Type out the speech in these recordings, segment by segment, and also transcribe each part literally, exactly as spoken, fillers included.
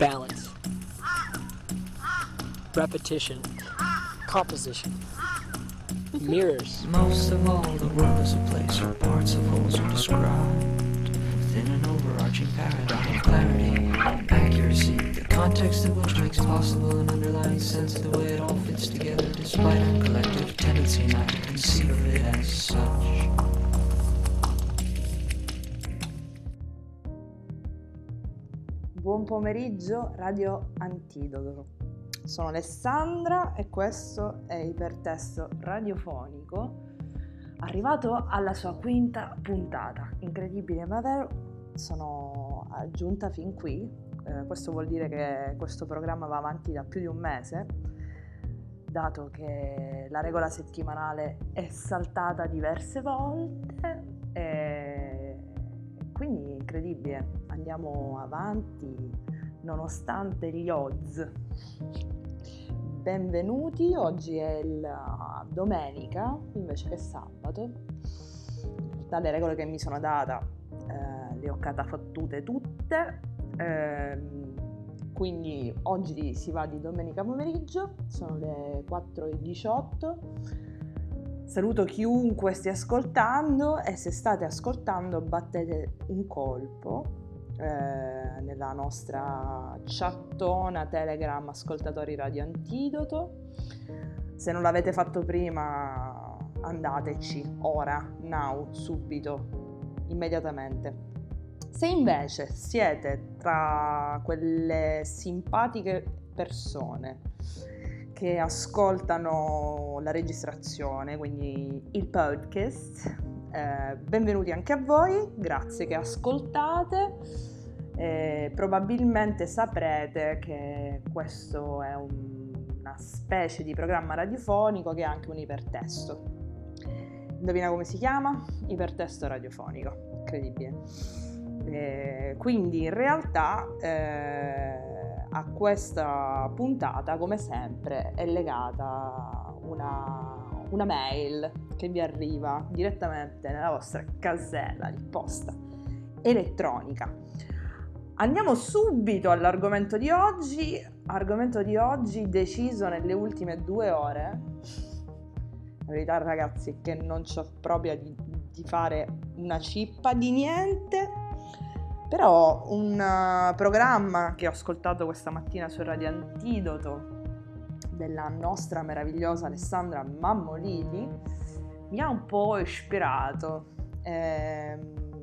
balance, repetition, composition, mirrors. Most of all, the world is a place where parts of wholes are described within an overarching paradigm of clarity and accuracy. The context of which makes possible an underlying sense of the way it all fits together, despite our collective tendency not to conceive of it as such. Buon pomeriggio, Radio Antidoto. Sono Alessandra e questo è Ipertesto Radiofonico, arrivato alla sua quinta puntata. Incredibile, ma vero, sono aggiunta fin qui. Eh, questo vuol dire che questo programma va avanti da più di un mese, dato che la regola settimanale è saltata diverse volte e quindi incredibile. Andiamo avanti nonostante gli odds. Benvenuti, oggi è la domenica invece che sabato. Dalle regole che mi sono data eh, le ho catafottute tutte, eh, quindi oggi si va di domenica pomeriggio, sono le quattro e diciotto. Saluto chiunque stia ascoltando e se state ascoltando battete un colpo Eh, nella nostra chattona Telegram ascoltatori Radio Antidoto. Se non l'avete fatto prima, andateci ora, now, subito, immediatamente. Se invece siete tra quelle simpatiche persone che ascoltano la registrazione, quindi il podcast, Eh, benvenuti anche a voi, grazie che ascoltate. Eh, probabilmente saprete che questo è un, una specie di programma radiofonico che è anche un ipertesto. Indovina come si chiama? Ipertesto radiofonico, incredibile. Eh, quindi in realtà eh, a questa puntata, come sempre, è legata una una mail che vi arriva direttamente nella vostra casella di posta elettronica. Andiamo subito all'argomento di oggi, argomento di oggi deciso nelle ultime due ore. La verità, ragazzi, è che non c'ho proprio di, di fare una cippa di niente, però un uh, programma che ho ascoltato questa mattina su Radio Antidoto della nostra meravigliosa Alessandra Mammolini mi ha un po' ispirato eh,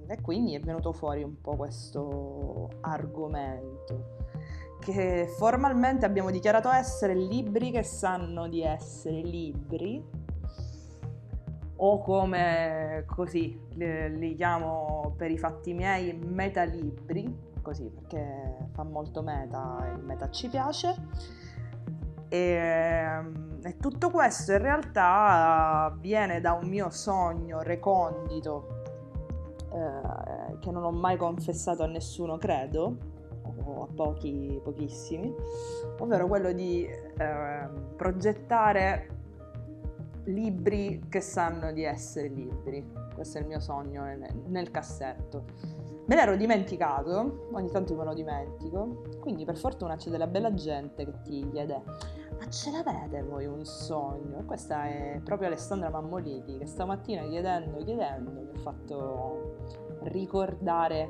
e quindi è venuto fuori un po' questo argomento che formalmente abbiamo dichiarato essere libri che sanno di essere libri, o come così li chiamo per i fatti miei metalibri, così perché fa molto meta, il meta ci piace. E, e tutto questo in realtà viene da un mio sogno recondito eh, che non ho mai confessato a nessuno, credo, o a pochi, pochissimi, ovvero quello di eh, progettare libri che sanno di essere libri. Questo è il mio sogno nel, nel cassetto. Me l'ero dimenticato, ogni tanto me lo dimentico, quindi per fortuna c'è della bella gente che ti chiede: ma ce l'avete voi un sogno? E questa è proprio Alessandra Mammolini che stamattina chiedendo, chiedendo, mi ha fatto ricordare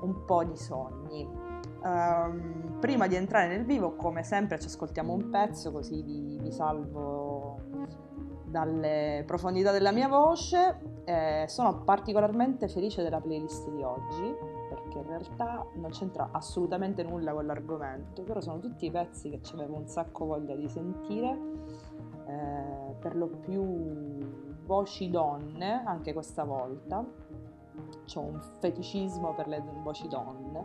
un po' di sogni. Um, prima di entrare nel vivo, come sempre, ci ascoltiamo un pezzo così vi, vi salvo dalle profondità della mia voce. Eh, sono particolarmente felice della playlist di oggi perché in realtà non c'entra assolutamente nulla con l'argomento, però sono tutti i pezzi che ci avevo un sacco voglia di sentire, eh, per lo più voci donne, anche questa volta c'ho un feticismo per le voci donne,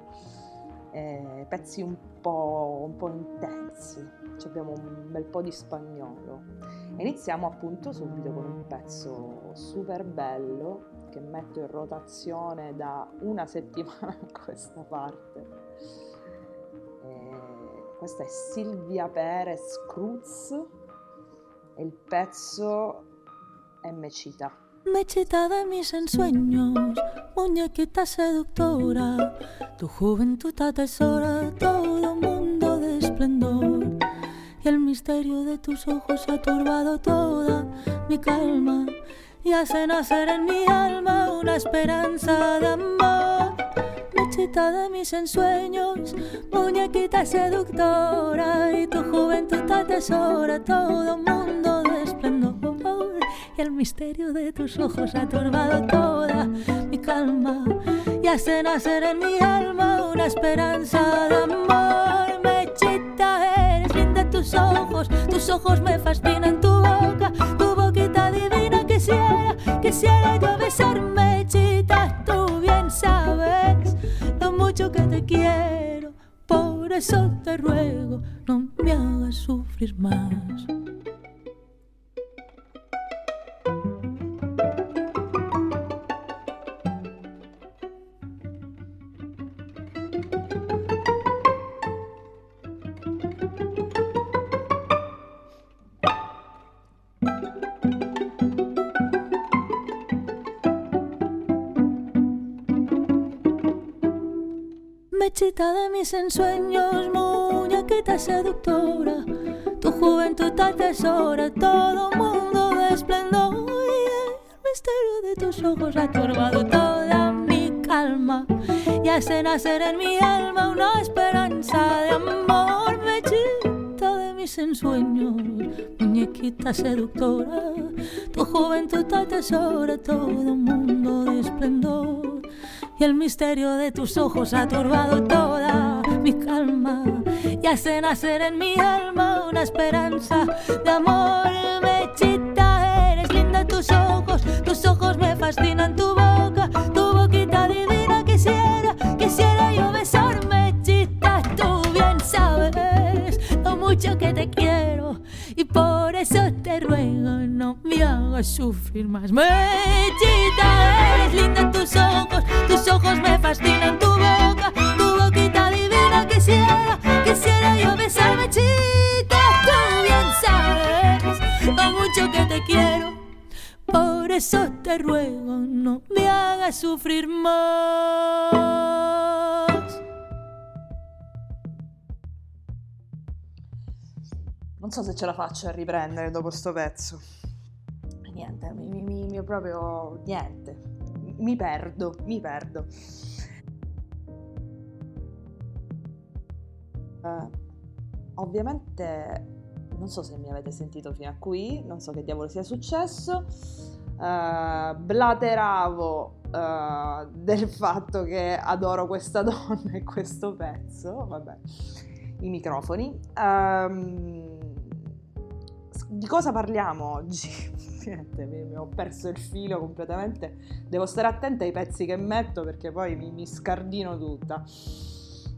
eh, pezzi un po', un po' intensi, ci abbiamo un bel po' di spagnolo. Iniziamo appunto subito con un pezzo super bello che metto in rotazione da una settimana a questa parte. E questa è Silvia Pérez Cruz e il pezzo è Mecita. Mechita de mis ensueños, muñequita seductora, tu juventud atesora todo mundo de esplendor. Y el misterio de tus ojos ha turbado toda mi calma y hace nacer en mi alma una esperanza de amor. Mechita de mis ensueños, muñequita seductora, y tu juventud atesora todo mundo de esplendor. Y el misterio de tus ojos ha turbado toda mi calma y hace nacer en mi alma una esperanza de amor. Mechita, eres linda tus ojos, tus ojos me fascinan, tu boca, tu boquita divina. Quisiera, quisiera yo besarme. Mechita, tú bien sabes lo mucho que te quiero, por eso te ruego no me hagas sufrir más. Mechita de mis ensueños, muñequita seductora, tu juventud atesora todo mundo de esplendor. Y el misterio de tus ojos ha turbado toda mi calma y hace nacer en mi alma una esperanza de amor. Mechita de mis ensueños, muñequita seductora, tu juventud atesora todo mundo de esplendor. Y el misterio de tus ojos ha turbado toda mi calma y hace nacer en mi alma una esperanza de amor. Mechita, eres linda tus ojos, tus ojos me fascinan, tu boca, tu boquita divina. Quisiera, quisiera yo besarme. Mechita, tú bien sabes lo mucho que te quiero y por eso te ruego no me hagas sufrir más. Mechita, eres linda tus ojos, tus ojos me fascinan, tu boca, tu boquita divina. Quisiera, quisiera yo besarme. Chita, tú bien sabes lo mucho que te quiero, por eso te ruego no me hagas sufrir más. Non so se ce la faccio a riprendere dopo sto pezzo. Niente, mi, mi, mi proprio niente. Mi perdo, mi perdo. Eh, ovviamente non so se mi avete sentito fino a qui, non so che diavolo sia successo. Eh, blateravo eh, del fatto che adoro questa donna e questo pezzo, vabbè, i microfoni. Um, Di cosa parliamo oggi? Niente, mi, mi ho perso il filo completamente. Devo stare attenta ai pezzi che metto perché poi mi, mi scardino tutta.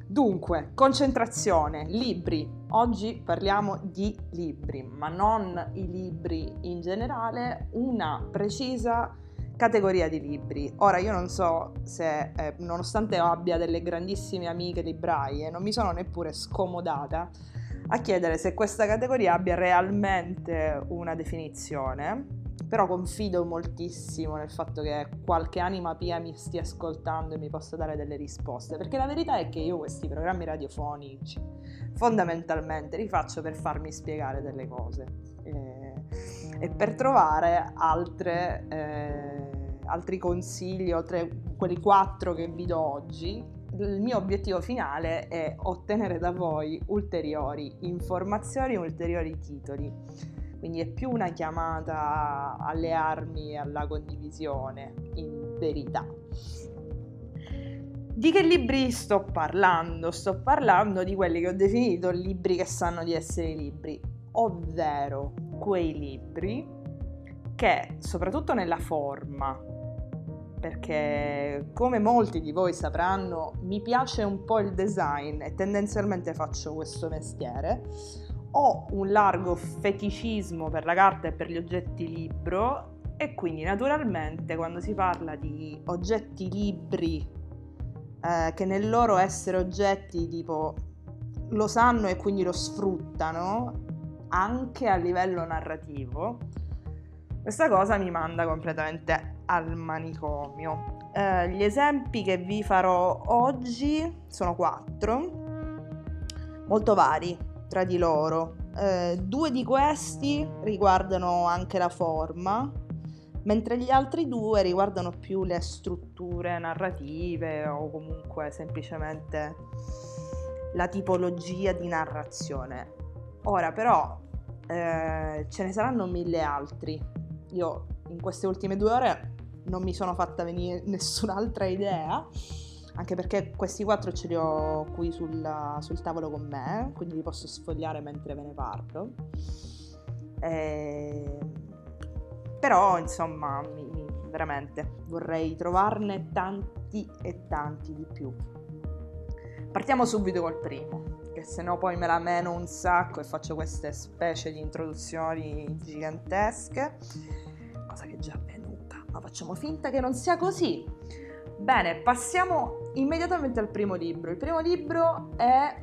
Dunque, concentrazione, libri. Oggi parliamo di libri, ma non i libri in generale, una precisa categoria di libri. Ora, io non so se, eh, nonostante abbia delle grandissime amiche libraie, non mi sono neppure scomodata a chiedere se questa categoria abbia realmente una definizione, però confido moltissimo nel fatto che qualche anima pia mi stia ascoltando e mi possa dare delle risposte, perché la verità è che io questi programmi radiofonici fondamentalmente li faccio per farmi spiegare delle cose eh, e per trovare altre, eh, altri consigli, oltre quelli quattro che vi do oggi. Il mio obiettivo finale è ottenere da voi ulteriori informazioni, ulteriori titoli, quindi è più una chiamata alle armi e alla condivisione, in verità. Di che libri sto parlando? Sto parlando di quelli che ho definito libri che sanno di essere libri, ovvero quei libri che, soprattutto nella forma, perché come molti di voi sapranno mi piace un po' il design e tendenzialmente faccio questo mestiere, ho un largo feticismo per la carta e per gli oggetti libro e quindi naturalmente quando si parla di oggetti libri eh, che nel loro essere oggetti tipo lo sanno e quindi lo sfruttano anche a livello narrativo, Questa cosa mi manda completamente al manicomio. Eh, gli esempi che vi farò oggi sono quattro, molto vari tra di loro. Eh, due di questi riguardano anche la forma, mentre gli altri due riguardano più le strutture narrative o comunque semplicemente la tipologia di narrazione. Ora però eh, ce ne saranno mille altri. Io in queste ultime due ore non mi sono fatta venire nessun'altra idea, anche perché questi quattro ce li ho qui sul, sul tavolo con me, quindi li posso sfogliare mentre ve ne parlo. E... però insomma mi, mi, veramente vorrei trovarne tanti e tanti di più. Partiamo subito col primo, che sennò poi me la meno un sacco e faccio queste specie di introduzioni gigantesche, cosa che è già avvenuta, ma facciamo finta che non sia così. Bene, passiamo immediatamente al primo libro. Il primo libro è...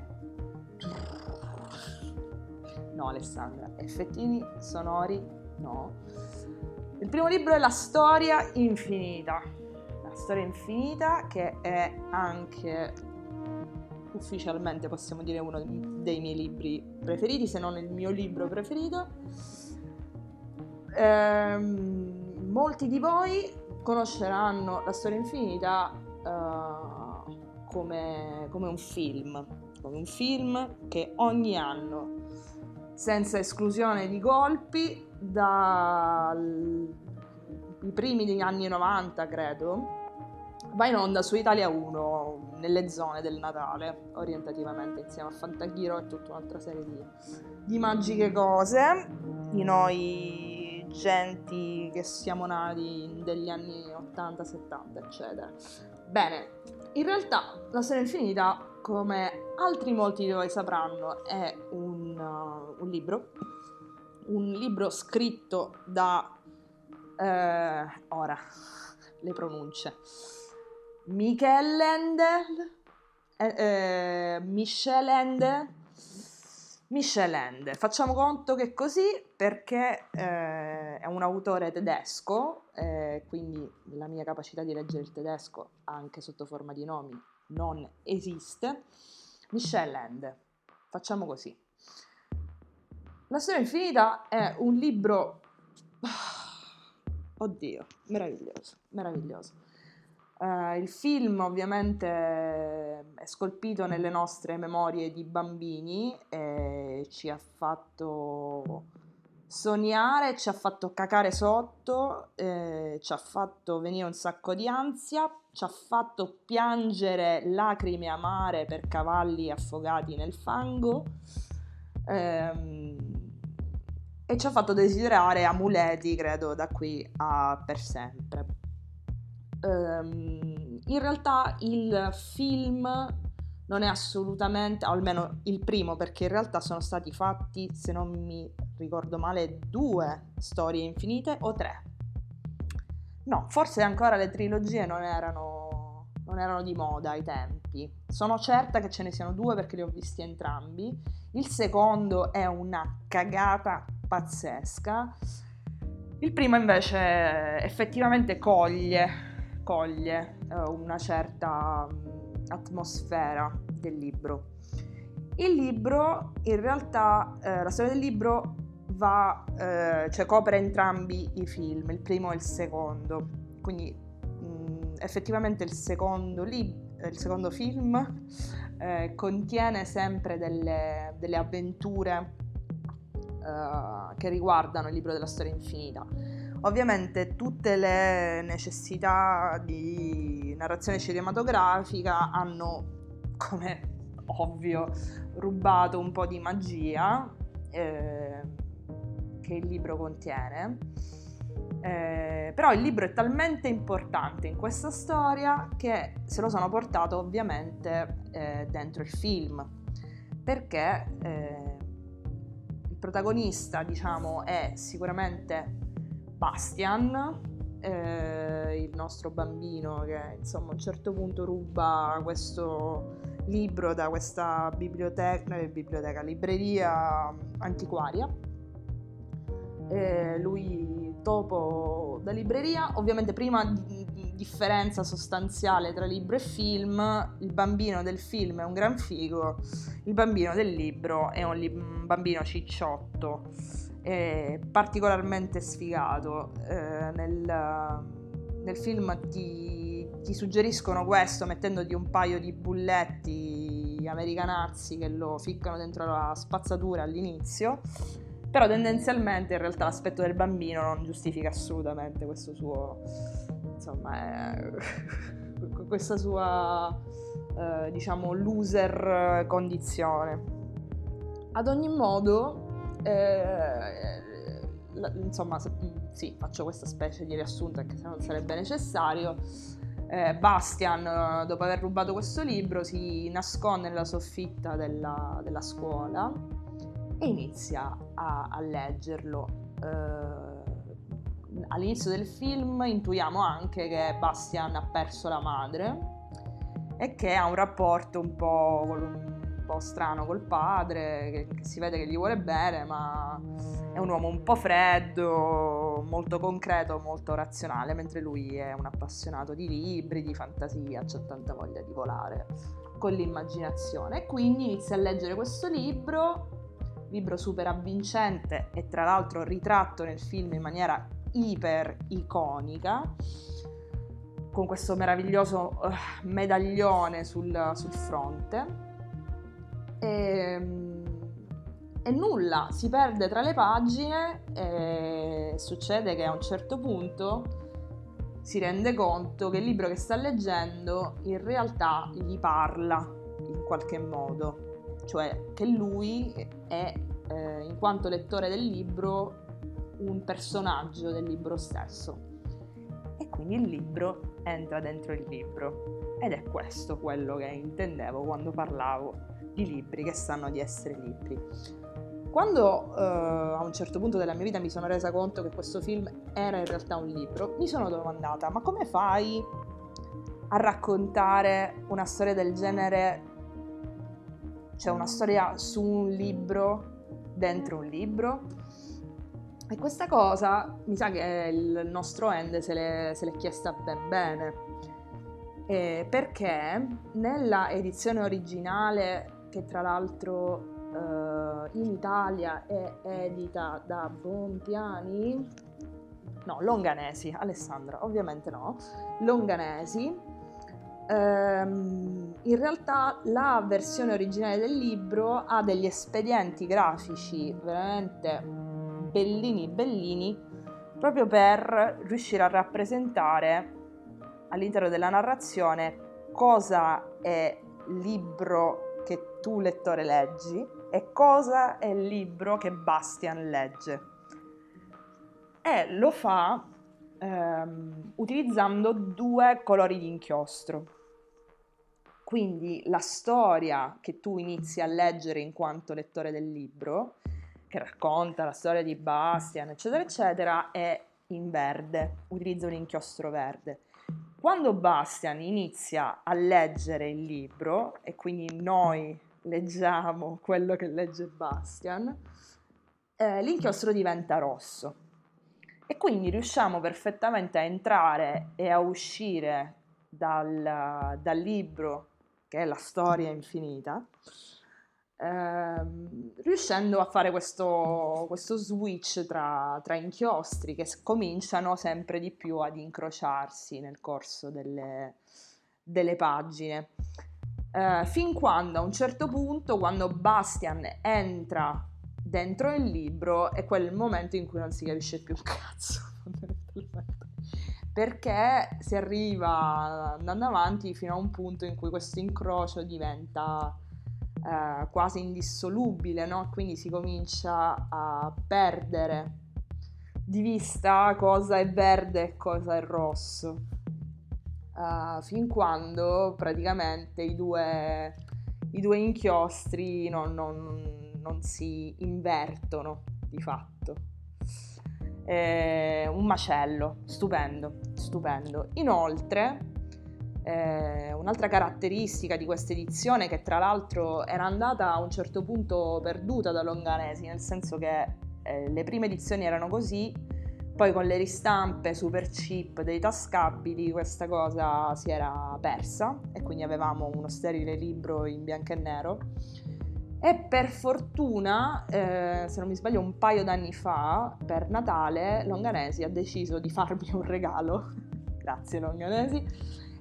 no, Alessandra, effettini sonori no. Il primo libro è La storia infinita. La storia infinita, che è anche ufficialmente, possiamo dire, uno dei miei libri preferiti, se non il mio libro preferito. Ehm, molti di voi conosceranno La storia infinita eh, come, come un film, come un film che ogni anno, senza esclusione di colpi, dai primi degli anni novanta credo, va in onda su Italia uno nelle zone del Natale, orientativamente, insieme a Fantaghiro e tutta un'altra serie di, di magiche cose di noi genti che siamo nati degli anni ottanta settanta eccetera. Bene, in realtà La storia infinita, come altri molti di voi sapranno, è un, uh, un libro un libro scritto da, eh, ora, le pronunce, Michael Ende, eh, eh, Michel Ende, Michel Ende, facciamo conto che è così perché eh, è un autore tedesco, eh, quindi la mia capacità di leggere il tedesco, anche sotto forma di nomi, non esiste. Michel Ende, facciamo così. La storia infinita è un libro, oddio, meraviglioso, meraviglioso. Uh, il film ovviamente è scolpito nelle nostre memorie di bambini e ci ha fatto sognare, ci ha fatto cacare sotto, eh, ci ha fatto venire un sacco di ansia, ci ha fatto piangere lacrime amare per cavalli affogati nel fango, ehm, e ci ha fatto desiderare amuleti, credo, da qui a per sempre. Um, in realtà il film non è assolutamente, almeno il primo, perché in realtà sono stati fatti, se non mi ricordo male, due storie infinite o tre. No, forse ancora le trilogie non erano, non erano di moda ai tempi. Sono certa che ce ne siano due perché li ho visti entrambi. Il secondo è una cagata pazzesca. Il primo invece effettivamente coglie, coglie eh, una certa mh, atmosfera del libro. Il libro, in realtà, eh, la storia del libro va, eh, cioè copre entrambi i film, il primo e il secondo. Quindi mh, effettivamente il secondo libro, il secondo film eh, contiene sempre delle, delle avventure eh, che riguardano il libro della storia infinita. Ovviamente tutte le necessità di narrazione cinematografica hanno, come ovvio, rubato un po' di magia eh, che il libro contiene. Eh, però il libro è talmente importante in questa storia che se lo sono portato ovviamente eh, dentro il film, perché eh, il protagonista, diciamo, è sicuramente Bastian, eh, il nostro bambino che insomma a un certo punto ruba questo libro da questa biblioteca, biblioteca libreria antiquaria. Eh, lui Topo da libreria. Ovviamente prima di, di differenza sostanziale tra libro e film, il bambino del film è un gran figo, il bambino del libro è un, li- un bambino cicciotto, è particolarmente sfigato. Eh, nel, nel film ti, ti suggeriscono questo mettendoti un paio di bulletti americanazzi che lo ficcano dentro la spazzatura all'inizio. Però tendenzialmente in realtà l'aspetto del bambino non giustifica assolutamente questo suo, insomma, eh, questa sua, eh, diciamo, loser condizione. Ad ogni modo, eh, la, insomma, sì, faccio questa specie di riassunto anche se non sarebbe necessario. Eh, Bastian, dopo aver rubato questo libro, si nasconde nella soffitta della, della scuola e inizia a, a leggerlo. Eh, all'inizio del film intuiamo anche che Bastian ha perso la madre e che ha un rapporto un po', un po' strano col padre, che, che si vede che gli vuole bene, ma è un uomo un po' freddo, molto concreto, molto razionale, mentre lui è un appassionato di libri, di fantasia, c'ha tanta voglia di volare con l'immaginazione. E quindi inizia a leggere questo libro libro super avvincente e tra l'altro ritratto nel film in maniera iper iconica, con questo meraviglioso uh, medaglione sul, sul fronte, e, e nulla, si perde tra le pagine e succede che a un certo punto si rende conto che il libro che sta leggendo in realtà gli parla in qualche modo. Cioè che lui è, eh, in quanto lettore del libro, un personaggio del libro stesso. E quindi il libro entra dentro il libro. Ed è questo quello che intendevo quando parlavo di libri che sanno di essere libri. Quando eh, a un certo punto della mia vita mi sono resa conto che questo film era in realtà un libro, mi sono domandata: ma come fai a raccontare una storia del genere? C'è una storia su un libro, dentro un libro, e questa cosa mi sa che il nostro Ende se l'è, se l'è chiesta ben bene, e perché nella edizione originale, che tra l'altro eh, in Italia è edita da Bompiani, no, Longanesi, Alessandra, ovviamente no, Longanesi, in realtà la versione originale del libro ha degli espedienti grafici veramente bellini bellini, proprio per riuscire a rappresentare all'interno della narrazione cosa è il libro che tu lettore leggi e cosa è il libro che Bastian legge, e lo fa ehm, utilizzando due colori di inchiostro. Quindi la storia che tu inizi a leggere in quanto lettore del libro, che racconta la storia di Bastian, eccetera, eccetera, è in verde, utilizza un inchiostro verde. Quando Bastian inizia a leggere il libro, e quindi noi leggiamo quello che legge Bastian, eh, l'inchiostro diventa rosso. E quindi riusciamo perfettamente a entrare e a uscire dal, dal libro, che è la storia infinita, ehm, riuscendo a fare questo, questo switch tra, tra inchiostri che cominciano sempre di più ad incrociarsi nel corso delle, delle pagine, eh, fin quando a un certo punto, quando Bastian entra dentro il libro, è quel momento in cui non si capisce più un cazzo, perché si arriva andando avanti fino a un punto in cui questo incrocio diventa eh, quasi indissolubile, no? Quindi si comincia a perdere di vista cosa è verde e cosa è rosso, uh, fin quando praticamente i due, i due inchiostri non, non, non si invertono di fatto. Eh, un macello stupendo, stupendo. Inoltre eh, un'altra caratteristica di questa edizione, che tra l'altro era andata a un certo punto perduta da Longanesi, nel senso che eh, le prime edizioni erano così, Poi con le ristampe super cheap dei tascabili questa cosa si era persa e quindi avevamo uno sterile libro in bianco e nero. E per fortuna, eh, se non mi sbaglio un paio d'anni fa, per Natale, Longanesi ha deciso di farmi un regalo, grazie Longanesi,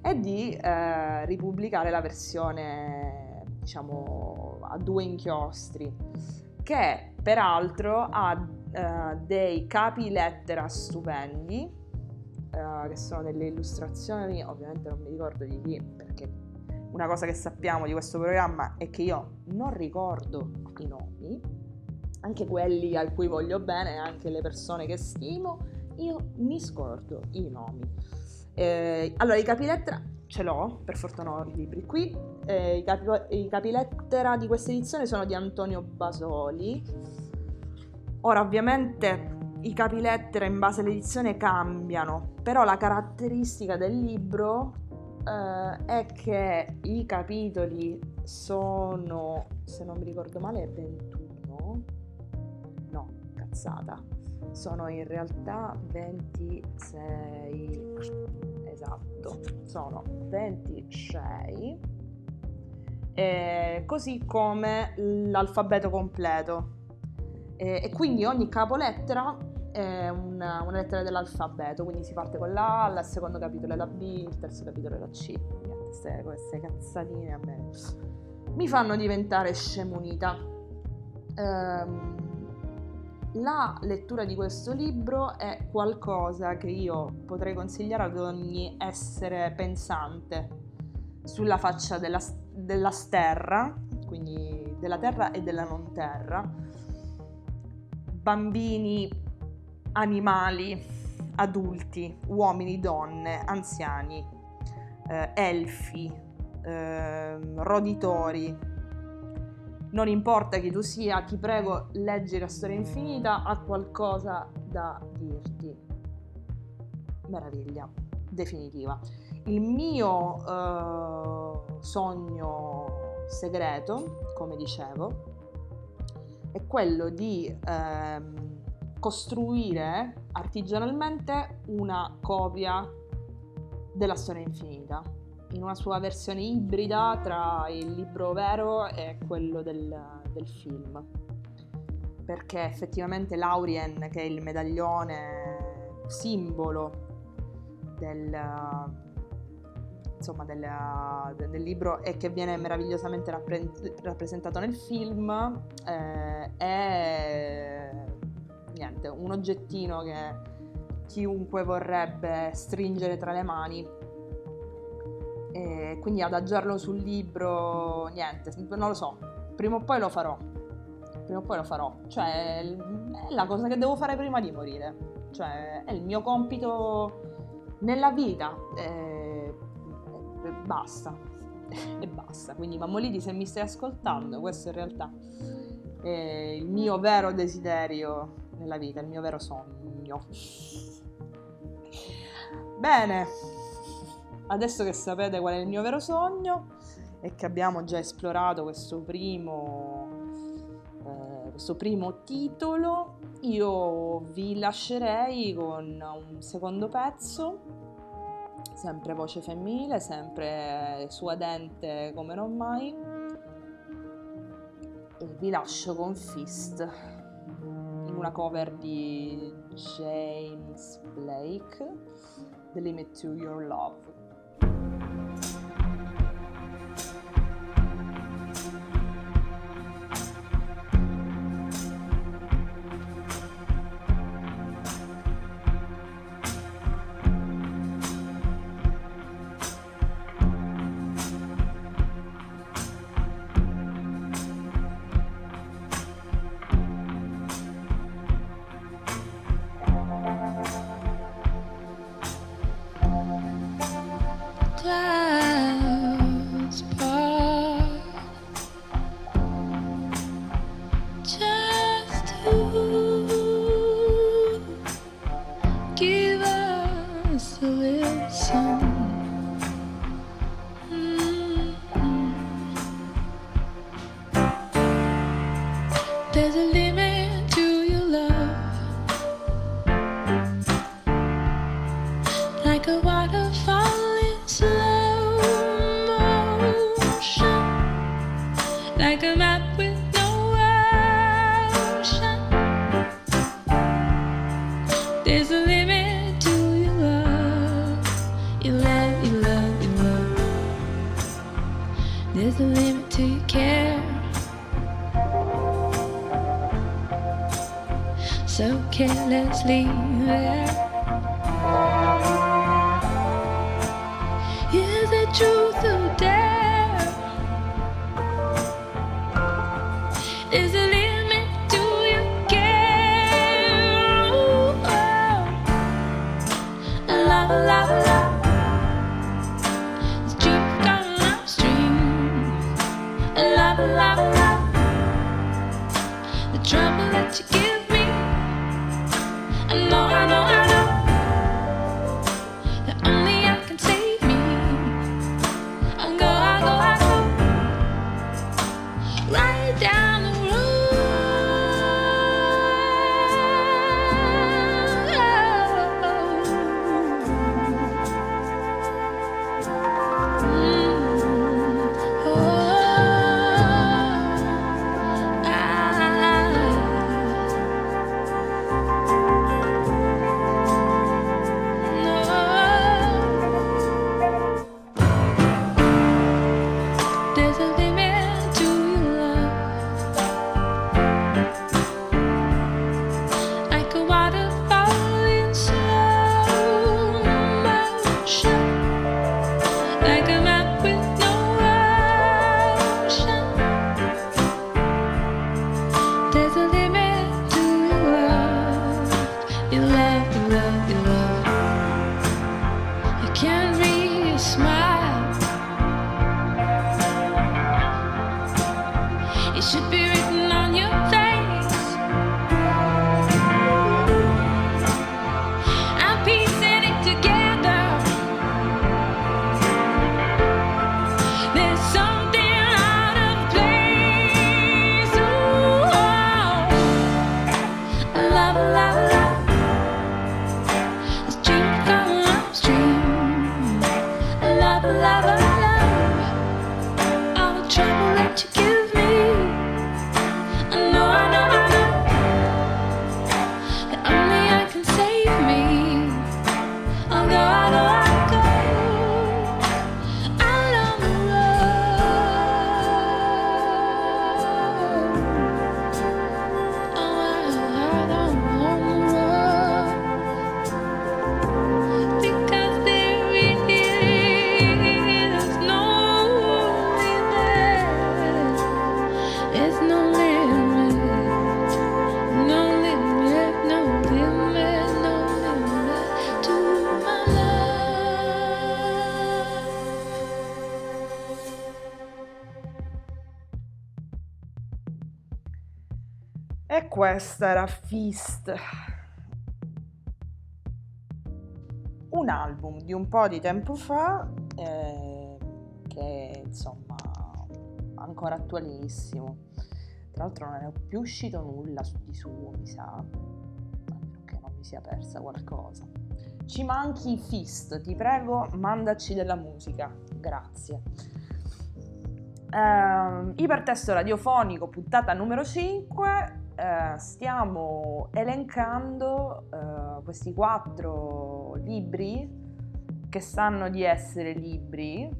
e di eh, ripubblicare la versione, diciamo, a due inchiostri, che peraltro ha Uh, dei capi lettera stupendi, uh, che sono delle illustrazioni, ovviamente non mi ricordo di chi, perché una cosa che sappiamo di questo programma è che io non ricordo i nomi, anche quelli a cui voglio bene, anche le persone che stimo, io mi scordo i nomi. Eh, allora, i capi lettera ce l'ho, per fortuna ho i libri qui, eh, i, capi, i capi lettera di questa edizione sono di Antonio Basoli. Ora, ovviamente i capilettera in base all'edizione cambiano, però la caratteristica del libro eh, è che i capitoli sono, se non mi ricordo male, ventuno. No, cazzata. Sono in realtà ventisei. Esatto, sono ventisei. Eh, così come l'alfabeto completo. Eh, e quindi ogni capolettera è una, una lettera dell'alfabeto, quindi si parte con la A, il secondo capitolo è la B, il terzo capitolo è la C. Queste, queste cazzatine a me mi fanno diventare scemunita. Eh, la lettura di questo libro è qualcosa che io potrei consigliare ad ogni essere pensante sulla faccia della, della terra, quindi della terra e della non terra, bambini, animali, adulti, uomini, donne, anziani, eh, elfi, eh, roditori. Non importa chi tu sia, ti prego, leggi La storia infinita, ha qualcosa da dirti. Meraviglia definitiva. Il mio eh, sogno segreto, come dicevo, è quello di ehm, costruire artigianalmente una copia della storia infinita, in una sua versione ibrida tra il libro vero e quello del, del film. Perché effettivamente Laurien, che è il medaglione simbolo del, insomma, del, del libro e che viene meravigliosamente rappre- rappresentato nel film, eh, è niente, un oggettino che chiunque vorrebbe stringere tra le mani, e quindi adagiarlo sul libro, niente, non lo so, prima o poi lo farò, prima o poi lo farò, cioè è la cosa che devo fare prima di morire, cioè è il mio compito nella vita, eh, basta e basta. Quindi Mammolini, se mi stai ascoltando, questo in realtà è il mio vero desiderio nella vita, il mio vero sogno. Bene, adesso che sapete qual è il mio vero sogno e che abbiamo già esplorato questo primo eh, questo primo titolo, io vi lascerei con un secondo pezzo, sempre voce femminile, sempre suadente come non mai, e vi lascio con Fist in una cover di James Blake, The Limit to Your Love. There's a limit to your love. like a map with no ocean. There's a limit to your love, your love, your love, your love. There's a limit to your care. So carelessly there. Is it truth or dare? Is it limit to your care? Ooh, oh. Love, love, love. It's truth gone upstream. Love, love, love. The trouble that you give me. I know, I know, I know. Questa era Fist, un album di un po' di tempo fa eh, che insomma ancora attualissimo, tra l'altro non è più uscito nulla su di suo, mi sa, a meno che non mi sia persa qualcosa. Ci manchi Fist, ti prego mandaci della musica, grazie. Uh, Ipertesto radiofonico, puntata numero cinque. Uh, stiamo elencando uh, questi quattro libri che sanno di essere libri.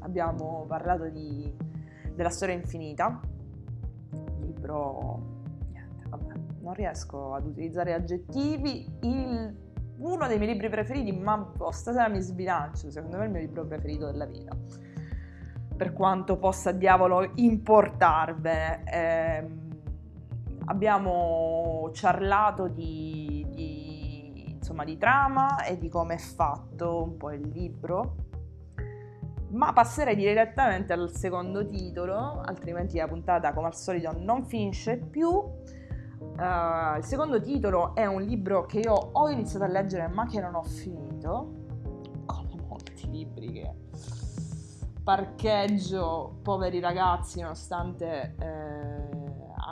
Abbiamo parlato di, della storia infinita, libro, niente, vabbè, non riesco ad utilizzare aggettivi. Il, uno dei miei libri preferiti, ma oh, stasera mi sbilancio, secondo me è il mio libro preferito della vita, per quanto possa diavolo importarvene. Eh, abbiamo ciarlato di, di, insomma, di trama e di come è fatto un po' il libro, ma passerei direttamente al secondo titolo, altrimenti la puntata come al solito non finisce più. Uh, il secondo titolo è un libro che io ho iniziato a leggere ma che non ho finito, come molti libri che parcheggio, poveri ragazzi, nonostante eh,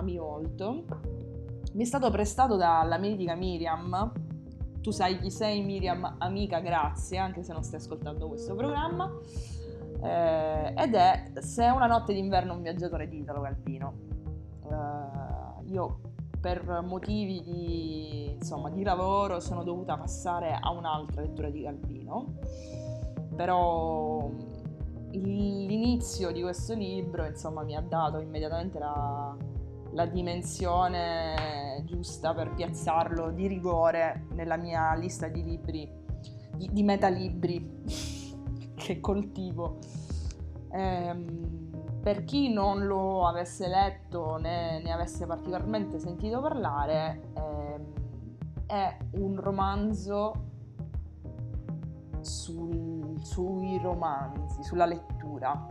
ami molto. Mi è stato prestato dalla mia amica Miriam. Tu sai chi sei, Miriam, amica, grazie, anche se non stai ascoltando questo programma. eh, ed è Se è una notte d'inverno un viaggiatore di Italo Calvino. Eh, io per motivi di, insomma, di lavoro sono dovuta passare a un'altra lettura di Calvino, però l'inizio di questo libro, insomma, mi ha dato immediatamente la, la dimensione giusta per piazzarlo di rigore nella mia lista di libri, di, di metalibri che coltivo. Ehm, per chi non lo avesse letto né ne avesse particolarmente sentito parlare, ehm, è un romanzo sul sui romanzi, sulla lettura,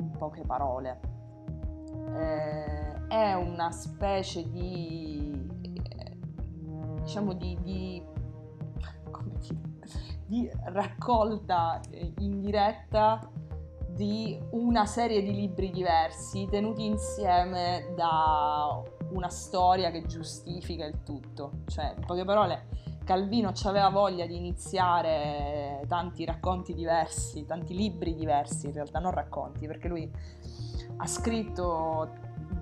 in poche parole. Eh, è una specie di, eh, diciamo di, di, come dire, di raccolta indiretta di una serie di libri diversi tenuti insieme da una storia che giustifica il tutto. Cioè, in poche parole, Calvino aveva voglia di iniziare tanti racconti diversi, tanti libri diversi in realtà, non racconti, perché lui ha scritto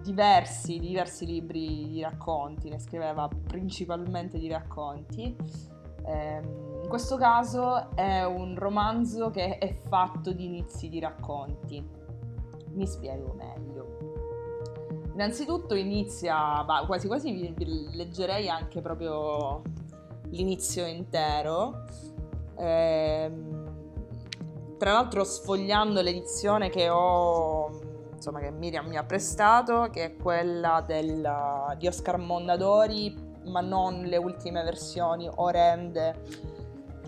diversi, diversi libri di racconti, ne scriveva principalmente di racconti. Ehm, in questo caso è un romanzo che è fatto di inizi di racconti. Mi spiego meglio. Innanzitutto inizia, bah, quasi quasi vi, vi leggerei anche proprio l'inizio intero, eh, tra l'altro sfogliando l'edizione che ho, insomma, che Miriam mi ha prestato, che è quella del, di Oscar Mondadori, ma non le ultime versioni orrende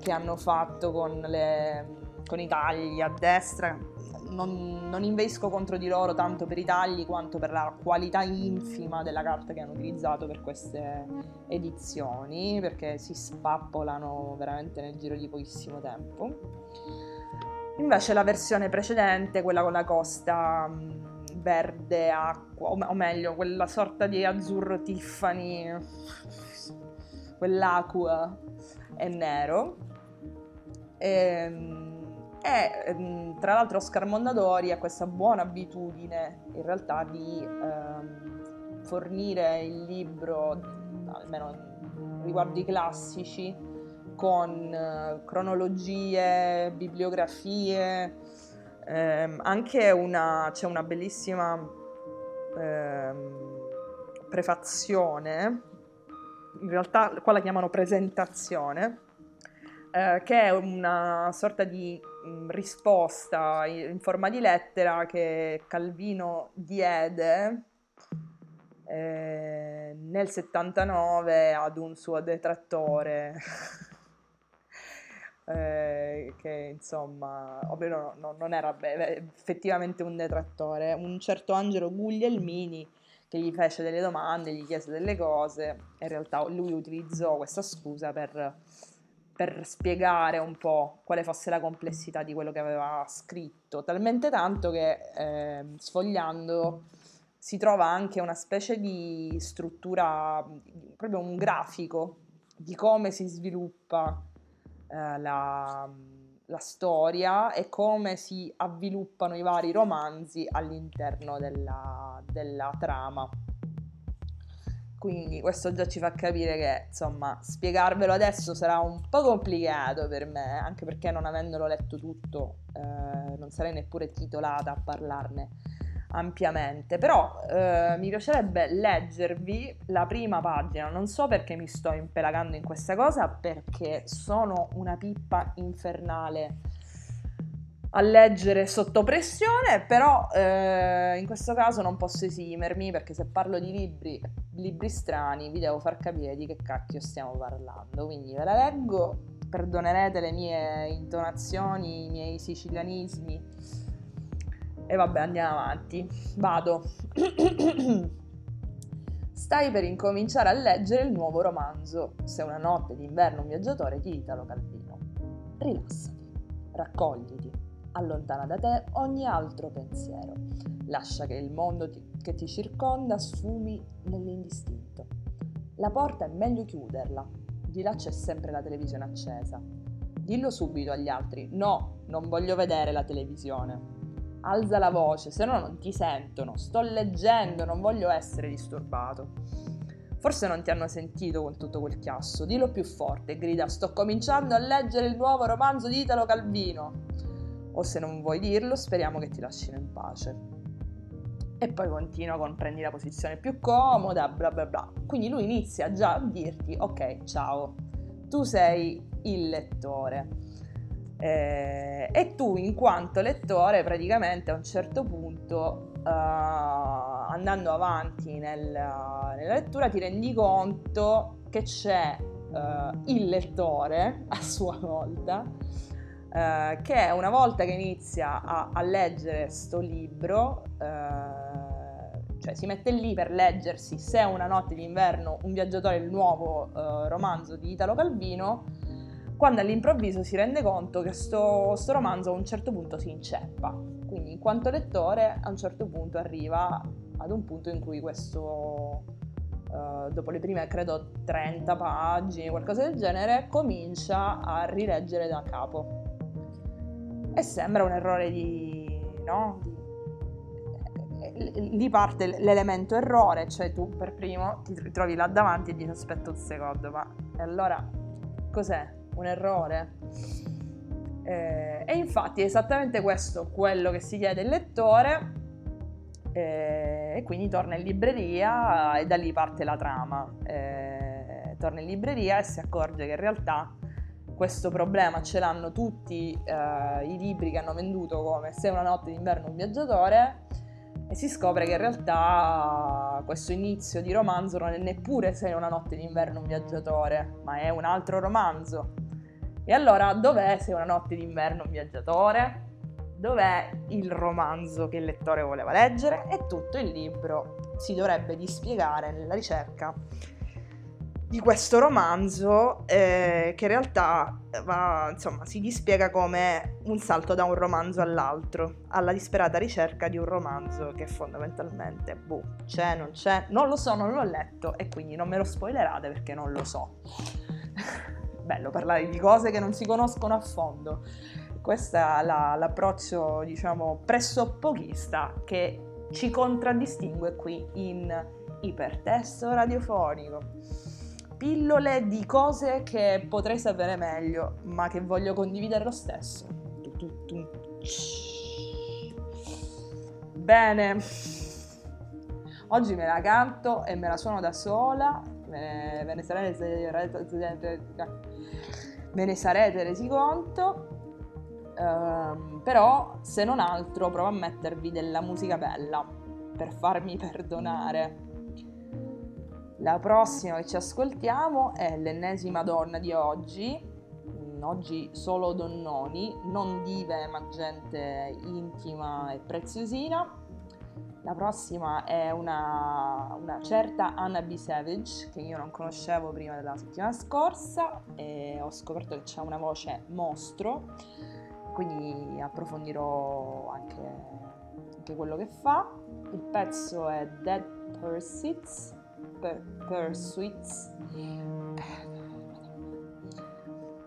che hanno fatto con, le, con i tagli a destra. Non, non invesco contro di loro tanto per i tagli quanto per la qualità infima della carta che hanno utilizzato per queste edizioni, perché si spappolano veramente nel giro di pochissimo tempo. Invece la versione precedente, quella con la costa verde acqua, o meglio quella sorta di azzurro Tiffany, quell'acqua e nero, e, E tra l'altro Oscar Mondadori ha questa buona abitudine in realtà di ehm, fornire il libro, almeno riguardo i classici, con eh, cronologie, bibliografie, ehm, anche una, c'è una bellissima ehm, prefazione, in realtà qua la chiamano presentazione, eh, che è una sorta di risposta in forma di lettera che Calvino diede eh, nel settantanove ad un suo detrattore eh, che insomma, ovvero no, non era beh, effettivamente un detrattore, un certo Angelo Guglielmini, che gli fece delle domande, gli chiese delle cose. In realtà lui utilizzò questa scusa per per spiegare un po' quale fosse la complessità di quello che aveva scritto, talmente tanto che eh, sfogliando si trova anche una specie di struttura, proprio un grafico di come si sviluppa eh, la, la storia e come si avviluppano i vari romanzi all'interno della, della trama. Quindi questo già ci fa capire che, insomma, spiegarvelo adesso sarà un po' complicato per me, anche perché non avendolo letto tutto eh, non sarei neppure titolata a parlarne ampiamente. Però eh, mi piacerebbe leggervi la prima pagina, non so perché mi sto impelagando in questa cosa, perché sono una pippa infernale a leggere sotto pressione, però eh, in questo caso non posso esimermi, perché se parlo di libri, libri strani, vi devo far capire di che cacchio stiamo parlando. Quindi ve la leggo, perdonerete le mie intonazioni, i miei sicilianismi, e vabbè, andiamo avanti, vado. Stai per incominciare a leggere il nuovo romanzo Se una notte d'inverno un viaggiatore di Italo Calvino. Rilassati, raccogliti, allontana da te ogni altro pensiero, lascia che il mondo ti, che ti circonda sfumi nell'indistinto. La porta è meglio chiuderla, di là c'è sempre la televisione accesa. Dillo subito agli altri. No, non voglio vedere la televisione. Alza la voce, se no non ti sentono. Sto leggendo, non voglio essere disturbato. Forse non ti hanno sentito con tutto quel chiasso. Dillo più forte e grida: sto cominciando a leggere il nuovo romanzo di Italo Calvino. O se non vuoi dirlo, speriamo che ti lascino in pace. E poi continua con prendi la posizione più comoda, bla bla bla. Quindi lui inizia già a dirti: ok, ciao, tu sei il lettore. Eh, e tu, in quanto lettore, praticamente a un certo punto, uh, andando avanti nel, uh, nella lettura, ti rendi conto che c'è uh, il lettore, a sua volta, uh, che una volta che inizia a, a leggere sto libro, uh, cioè si mette lì per leggersi Se una notte d'inverno, un viaggiatore, il nuovo uh, romanzo di Italo Calvino, quando all'improvviso si rende conto che sto, sto romanzo a un certo punto si inceppa. Quindi in quanto lettore a un certo punto arriva ad un punto in cui questo, eh, dopo le prime credo trenta pagine, qualcosa del genere, comincia a rileggere da capo. E sembra un errore di... no? Di, lì parte l'elemento errore, cioè tu per primo ti trovi là davanti e dici aspetta un secondo, ma e allora cos'è? Un errore? Eh, e infatti è esattamente questo quello che si chiede il lettore, eh, e quindi torna in libreria e da lì parte la trama. Eh, torna in libreria e si accorge che in realtà questo problema ce l'hanno tutti eh, i libri che hanno venduto come Se una notte d'inverno un viaggiatore, e si scopre che in realtà questo inizio di romanzo non è neppure Se una notte d'inverno un viaggiatore, ma è un altro romanzo. E allora dov'è Se una notte d'inverno un viaggiatore? Dov'è il romanzo che il lettore voleva leggere? E tutto il libro si dovrebbe dispiegare nella ricerca di questo romanzo, eh, che in realtà va, insomma, si dispiega come un salto da un romanzo all'altro, alla disperata ricerca di un romanzo che fondamentalmente, boh, c'è, non c'è, non lo so, non l'ho letto e quindi non me lo spoilerate perché non lo so. Bello parlare di cose che non si conoscono a fondo. Questo è la, l'approccio, diciamo, pressopochista che ci contraddistingue qui in Ipertesto Radiofonico. Pillole di cose che potrei sapere meglio, ma che voglio condividere lo stesso. Bene, oggi me la canto e me la suono da sola, ve ne, ve ne sarete resi conto, ehm, però se non altro provo a mettervi della musica bella per farmi perdonare. La prossima che ci ascoltiamo è l'ennesima donna di oggi, oggi solo donnoni, non dive ma gente intima e preziosina. La prossima è una, una certa Anna B. Savage, che io non conoscevo prima della settimana scorsa e ho scoperto che c'ha una voce mostro, quindi approfondirò anche, anche quello che fa. Il pezzo è Dead Pursuits. Pursuits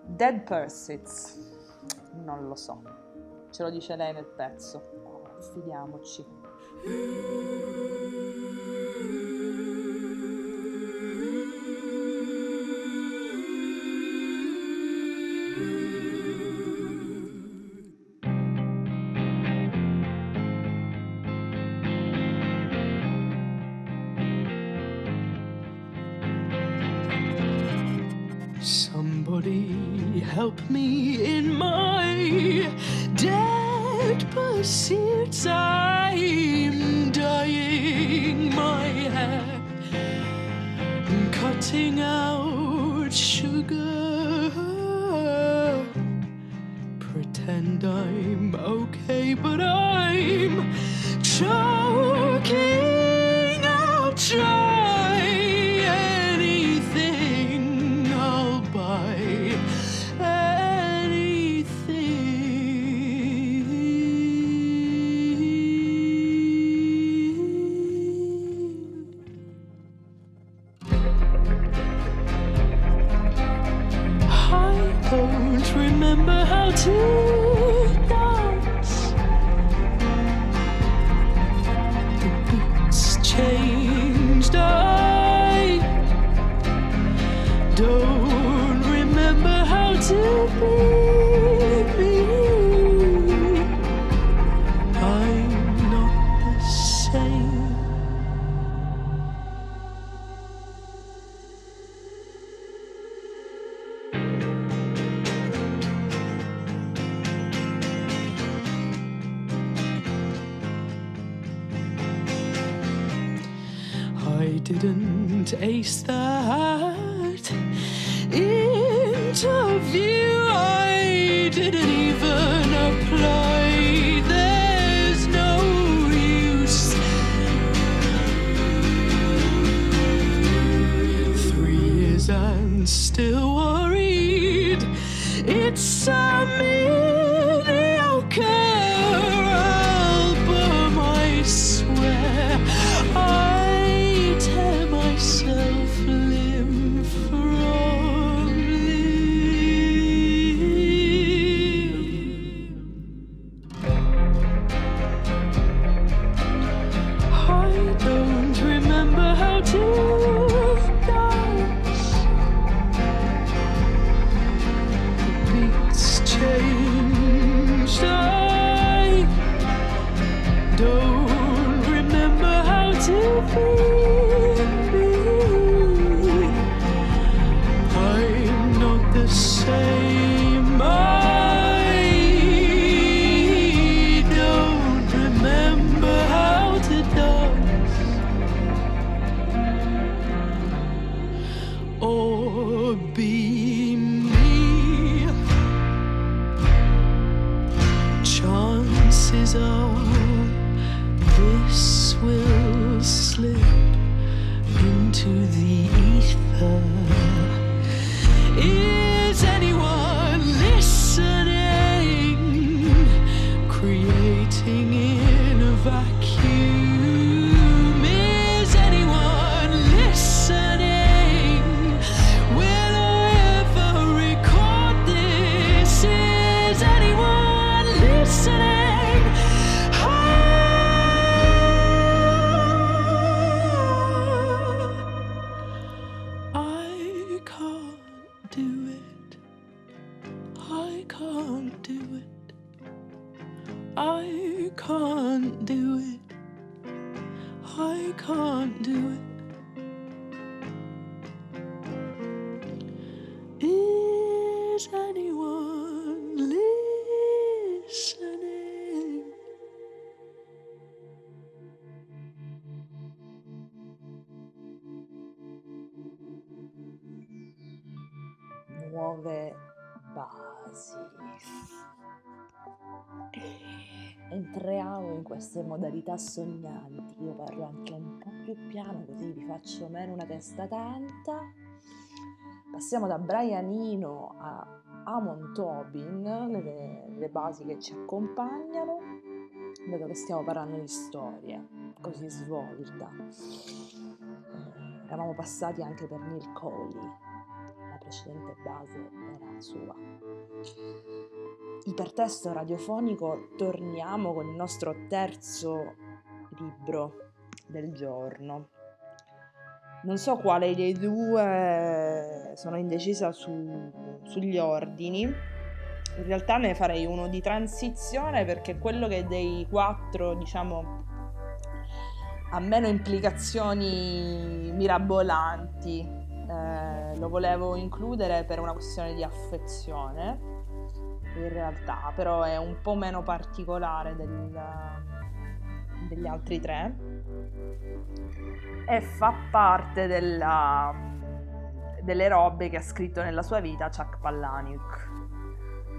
Dead Pursuits, non lo so, ce lo dice lei nel pezzo, fidiamoci. Help me in my dead pursuits, I'm dyeing my hair and cutting out sugar. Pretend I'm okay, but I'm choking out sugar. I didn't ace that interview. I didn't even apply. There's no use. Three years and still worried. It's a mediocre. Nuove basi. Entriamo in queste modalità sognanti. Io parlo anche un po' più piano, così vi faccio meno una testa tanta. Passiamo da Brian Eno a Amon Tobin, le, le basi che ci accompagnano, vedo che stiamo parlando di storie, così svolta. Eravamo passati anche per Neil Coli. Precedente base era sua. Ipertesto radiofonico, torniamo con il nostro terzo libro del giorno. Non so quale dei due, sono indecisa su, sugli ordini. In realtà ne farei uno di transizione perché quello che dei quattro, diciamo, ha meno implicazioni mirabolanti. Eh, lo volevo includere per una questione di affezione in realtà, però è un po' meno particolare del, degli altri tre e fa parte della, delle robe che ha scritto nella sua vita Chuck Palahniuk,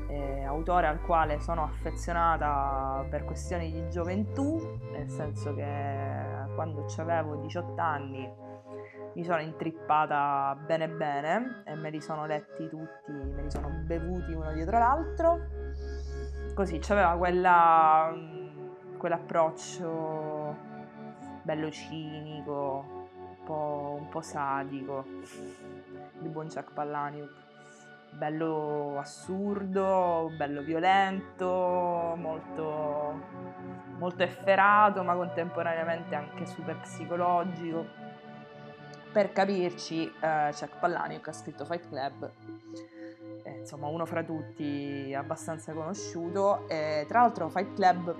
eh, autore al quale sono affezionata per questioni di gioventù, nel senso che quando avevo diciotto anni mi sono intrippata bene bene e me li sono letti tutti, me li sono bevuti uno dietro l'altro. Così c'aveva quella, quell'approccio bello cinico, un po', un po' sadico, di buon Chuck Palahniuk. Bello assurdo, bello violento, molto, molto efferato, ma contemporaneamente anche super psicologico. Per capirci, eh, Chuck Palahniuk ha scritto Fight Club, eh, insomma uno fra tutti abbastanza conosciuto. E, tra l'altro Fight Club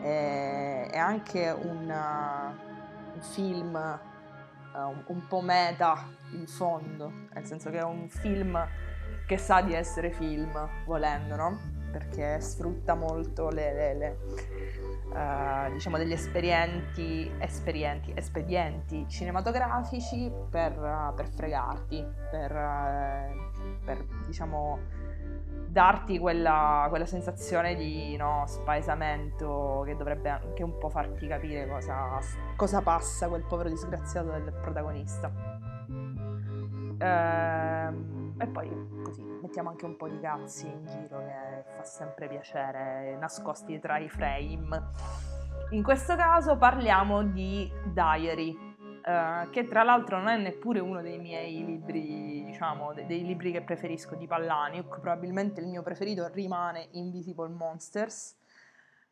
è, è anche un, uh, un film uh, un, un po' meta in fondo, nel senso che è un film che sa di essere film, volendo, no? Perché sfrutta molto le, le, le, eh, diciamo degli esperienti, esperienti, espedienti cinematografici per, per fregarti, per, per diciamo darti quella, quella sensazione di no, spaesamento che dovrebbe anche un po' farti capire cosa, cosa passa quel povero disgraziato del protagonista. Ehm, e poi così mettiamo anche un po' di cazzi in giro, che fa sempre piacere, nascosti tra i frame. In questo caso parliamo di Diary, Uh, che tra l'altro non è neppure uno dei miei libri, diciamo, de- dei libri che preferisco di Palahniuk. Probabilmente il mio preferito rimane Invisible Monsters,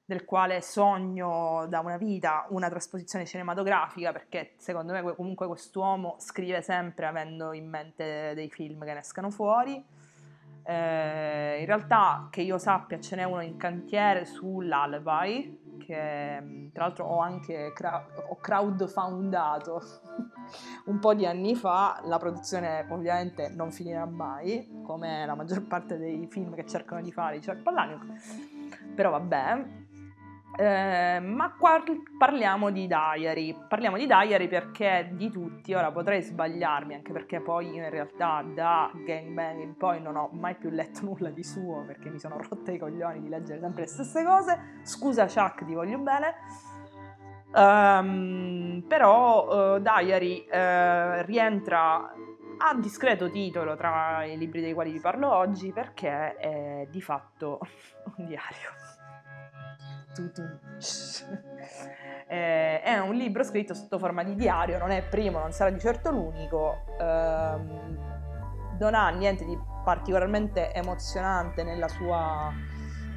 del quale sogno da una vita una trasposizione cinematografica, perché secondo me comunque quest'uomo scrive sempre avendo in mente dei film che ne escano fuori. Eh, in realtà, che io sappia, ce n'è uno in cantiere sull'Alibi, che tra l'altro ho anche cra- ho crowdfundato un po' di anni fa. La produzione ovviamente non finirà mai, come la maggior parte dei film che cercano di fare di Chuck Palahniuk, però vabbè. Eh, ma qua parliamo di Diary, parliamo di Diary perché di tutti, ora potrei sbagliarmi, anche perché poi io in realtà da Gangbang in poi non ho mai più letto nulla di suo, perché mi sono rotta i coglioni di leggere sempre le stesse cose. Scusa Chuck, ti voglio bene. Um, però uh, Diary uh, rientra a discreto titolo tra i libri dei quali vi parlo oggi, perché è di fatto un diario. Eh, è un libro scritto sotto forma di diario, non è il primo, non sarà di certo l'unico, ehm, non ha niente di particolarmente emozionante nella sua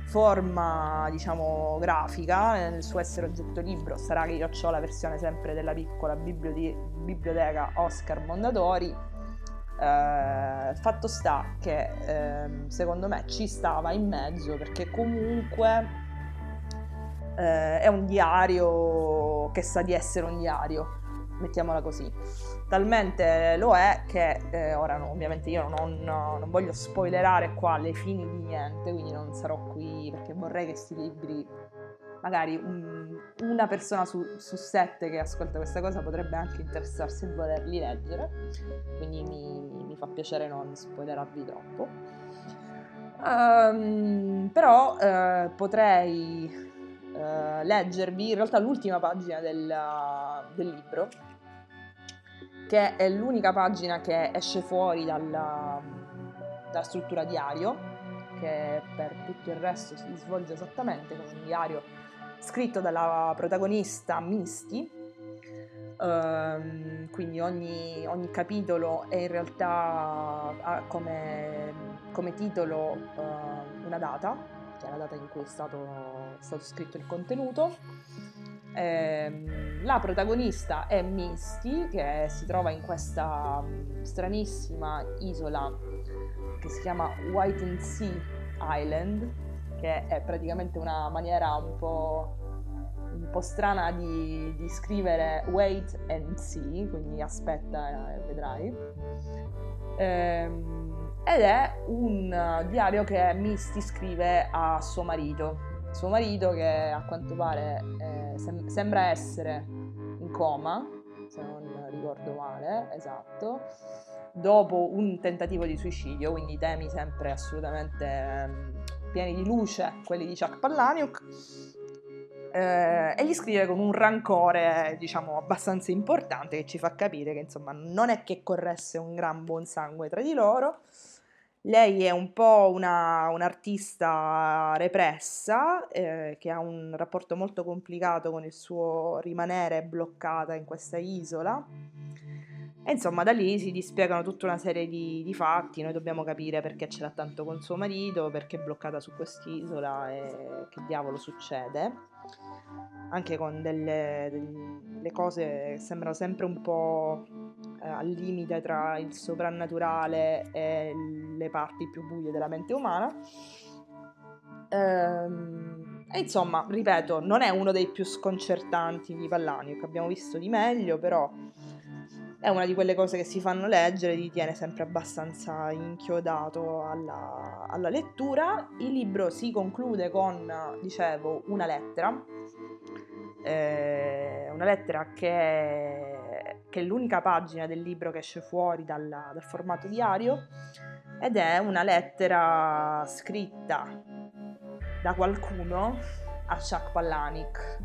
forma, diciamo, grafica, nel suo essere oggetto libro. Sarà che io ho la versione sempre della piccola bibliode- biblioteca Oscar Mondadori. Eh, fatto sta che ehm, secondo me ci stava in mezzo, perché comunque Uh, è un diario che sa di essere un diario, mettiamola così. Talmente lo è che eh, ora no, ovviamente io non, non voglio spoilerare qua le fini di niente, quindi non sarò qui, perché vorrei che questi libri magari un, una persona su, su sette che ascolta questa cosa potrebbe anche interessarsi e volerli leggere, quindi mi, mi fa piacere non spoilerarvi troppo. Um, però eh, potrei Uh, leggervi in realtà l'ultima pagina del, uh, del libro, che è l'unica pagina che esce fuori dalla, dalla struttura diario, che per tutto il resto si svolge esattamente come un diario scritto dalla protagonista Misty. Uh, quindi ogni, ogni capitolo è in realtà ha come, come titolo uh, una data, che è la data in cui è stato, è stato scritto il contenuto. Eh, la protagonista è Misty, che si trova in questa stranissima isola che si chiama Whiting Sea Island, che è praticamente una maniera un po', un po' strana di, di scrivere wait and see, quindi aspetta e vedrai. Eh, Ed è un diario che Misty scrive a suo marito, suo marito che a quanto pare eh, sem- sembra essere in coma, se non ricordo male, esatto, dopo un tentativo di suicidio, quindi temi sempre assolutamente eh, pieni di luce, quelli di Chuck Palahniuk, eh, e gli scrive con un rancore, diciamo, abbastanza importante, che ci fa capire che insomma non è che corresse un gran buon sangue tra di loro. Lei è un po' una, un'artista repressa, eh, che ha un rapporto molto complicato con il suo rimanere bloccata in questa isola. E insomma da lì si dispiegano tutta una serie di, di fatti. Noi dobbiamo capire perché ce l'ha tanto con suo marito, perché è bloccata su quest'isola e che diavolo succede. Anche con delle, delle cose che sembrano sempre un po' al limite tra il soprannaturale e le parti più buie della mente umana. E insomma, ripeto, non è uno dei più sconcertanti di Palahniuk, che abbiamo visto di meglio, però è una di quelle cose che si fanno leggere, ti tiene sempre abbastanza inchiodato alla, alla lettura. Il libro si conclude con, dicevo, una lettera eh, una lettera che è, che è l'unica pagina del libro che esce fuori dalla, dal formato diario, ed è una lettera scritta da qualcuno a Chuck Palahniuk,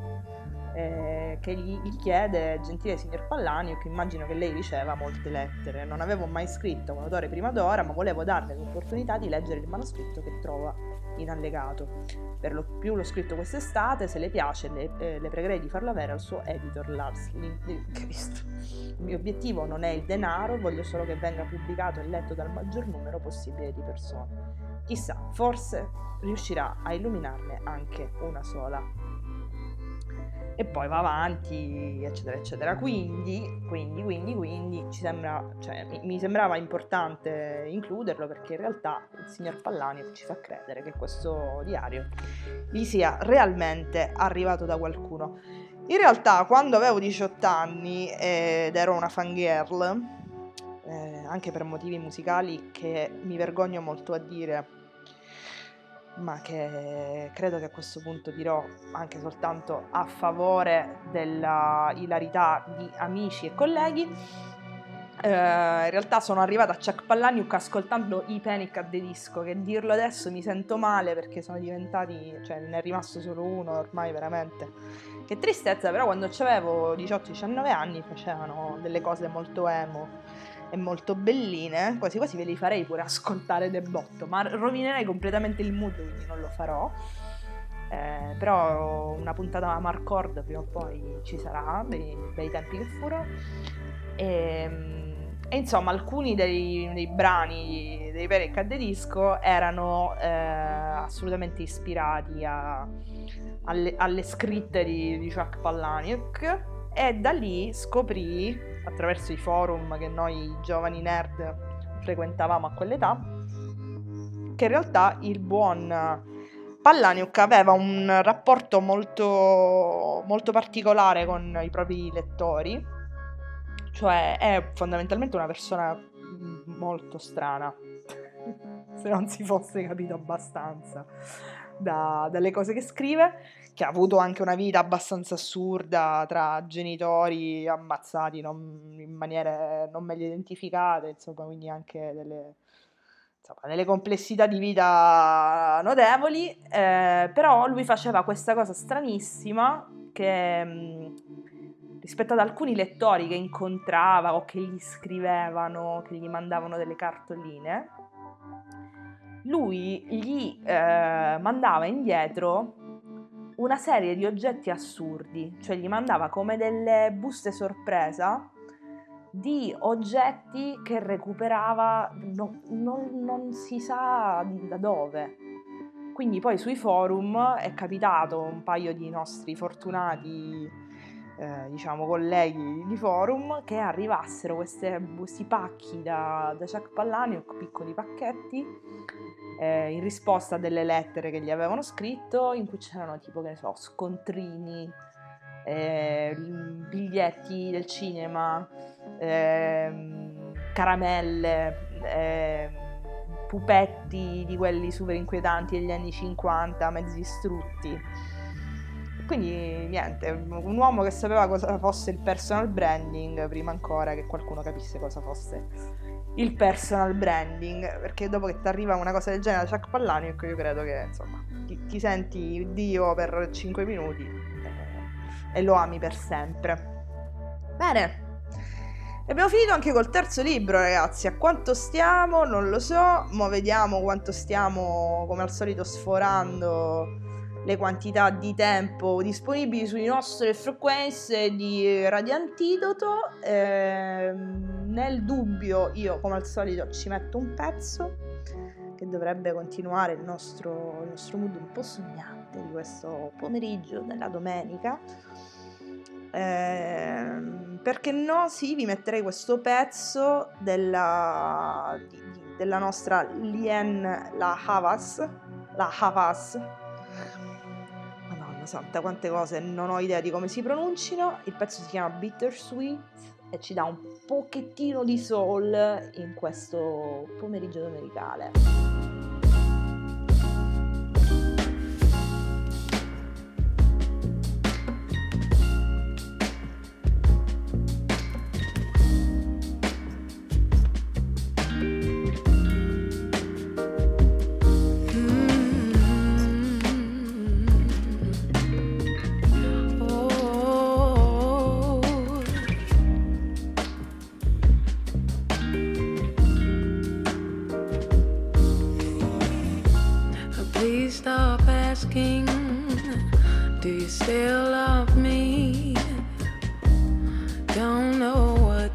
eh, che gli, gli chiede: gentile signor Palahniuk, immagino che lei riceva molte lettere, non avevo mai scritto un autore prima d'ora, ma volevo darle l'opportunità di leggere il manoscritto che trova in allegato, per lo più l'ho scritto quest'estate, se le piace le, eh, le pregherei di farlo avere al suo editor Lars Lindqvist. Il mio obiettivo non è il denaro, voglio solo che venga pubblicato e letto dal maggior numero possibile di persone. Chissà, forse riuscirà a illuminarne anche una sola. E poi va avanti, eccetera, eccetera. Quindi, quindi, quindi, quindi, ci sembra, cioè, mi sembrava importante includerlo, perché in realtà il signor Palahniuk ci fa credere che questo diario gli sia realmente arrivato da qualcuno. In realtà, quando avevo diciotto anni ed ero una fangirl, eh, anche per motivi musicali che mi vergogno molto a dire, ma che credo che a questo punto dirò anche soltanto a favore della ilarità di amici e colleghi, eh, in realtà sono arrivata a Chuck Palahniuk ascoltando i Panic at the Disco, che dirlo adesso mi sento male perché sono diventati, cioè ne è rimasto solo uno ormai, veramente che tristezza, però quando avevo diciotto diciannove anni facevano delle cose molto emo e molto belline, quasi quasi ve li farei pure ascoltare del botto, ma rovinerei completamente il mood, quindi non lo farò, eh, però una puntata a Marcord prima o poi ci sarà, dei, dei tempi che furono, e, e insomma alcuni dei, dei brani dei Panic at the Disco erano eh, assolutamente ispirati a, alle, alle scritte di, di Chuck Palahniuk, e da lì scoprì, attraverso i forum che noi giovani nerd frequentavamo a quell'età, che in realtà il buon Palahniuk aveva un rapporto molto, molto particolare con i propri lettori, cioè è fondamentalmente una persona molto strana, se non si fosse capito abbastanza da, dalle cose che scrive, che ha avuto anche una vita abbastanza assurda tra genitori ammazzati non, in maniere non meglio identificate, insomma, quindi anche delle, insomma, delle complessità di vita notevoli, eh, però lui faceva questa cosa stranissima che mh, rispetto ad alcuni lettori che incontrava o che gli scrivevano, che gli mandavano delle cartoline, lui gli eh, mandava indietro una serie di oggetti assurdi, cioè gli mandava come delle buste sorpresa di oggetti che recuperava no, non, non si sa da dove. Quindi poi sui forum è capitato un paio di nostri fortunati eh, diciamo colleghi di forum che arrivassero queste, questi pacchi da, da Chuck Palahniuk, piccoli pacchetti, Eh, in risposta a delle lettere che gli avevano scritto, in cui c'erano tipo, che ne so, scontrini, eh, biglietti del cinema, eh, caramelle, eh, pupetti di quelli super inquietanti degli anni cinquanta, mezzi distrutti. Quindi niente, un uomo che sapeva cosa fosse il personal branding prima ancora che qualcuno capisse cosa fosse il personal branding, perché dopo che ti arriva una cosa del genere da Chuck Palahniuk, io credo che insomma ti, ti senti Dio per cinque minuti eh, e lo ami per sempre. Bene, abbiamo finito anche col terzo libro, ragazzi. A quanto stiamo non lo so, ma vediamo quanto stiamo, come al solito, sforando le quantità di tempo disponibili sulle nostre frequenze di Radio Antidoto. Eh, nel dubbio io, come al solito, ci metto un pezzo che dovrebbe continuare il nostro, il nostro mood un po' sognante di questo pomeriggio della domenica. Eh, perché no, sì, vi metterei questo pezzo della, di, di, della nostra Lianne La Havas, La Havas. Madonna santa, quante cose, non ho idea di come si pronuncino. Il pezzo si chiama Bittersweet e ci dà un pochettino di soul in questo pomeriggio domenicale.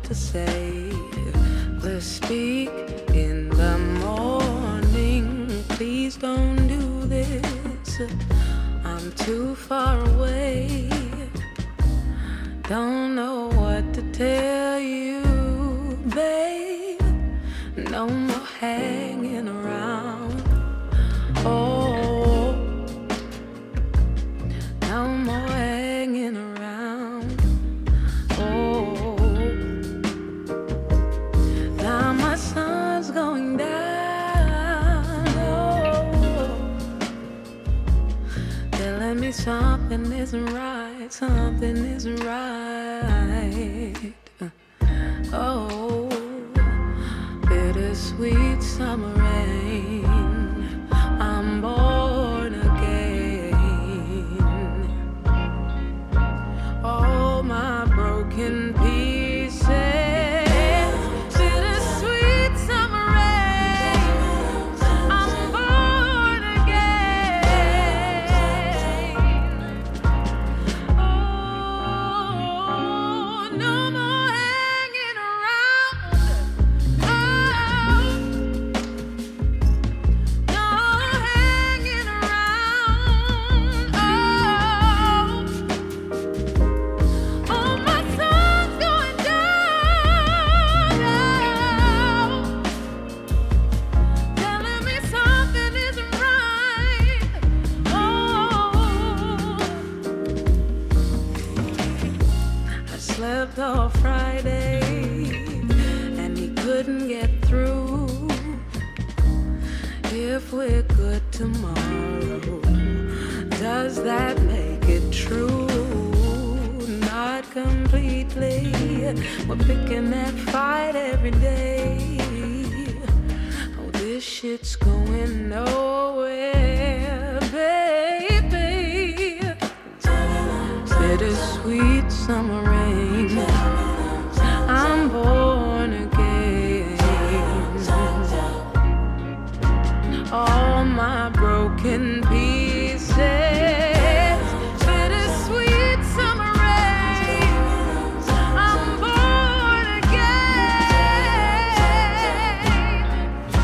to say. Let's speak in the morning. Please don't do this. I'm too far away. Don't know what to tell you, babe. No more hanging around. Oh, no more hanging around. Oh, now my sun's going down. Oh, telling me something isn't right. Something isn't right. Oh, bittersweet summer rain. I'm born again. All my broken pieces. Bittersweet summer rain. I'm born again. Oh, no more hanging around. Oh, no hanging around. Oh, oh, my sun's going down. Oh, telling me something isn't right. Oh, I slept all Friday and he couldn't get through. If we're good tomorrow, does that make it true? Not completely. We're picking that fight every day. Oh, this shit's going nowhere, baby. Bittersweet summer rain. I'm born again. All my broken pieces. Bittersweet summer rain. I'm born again. Oh,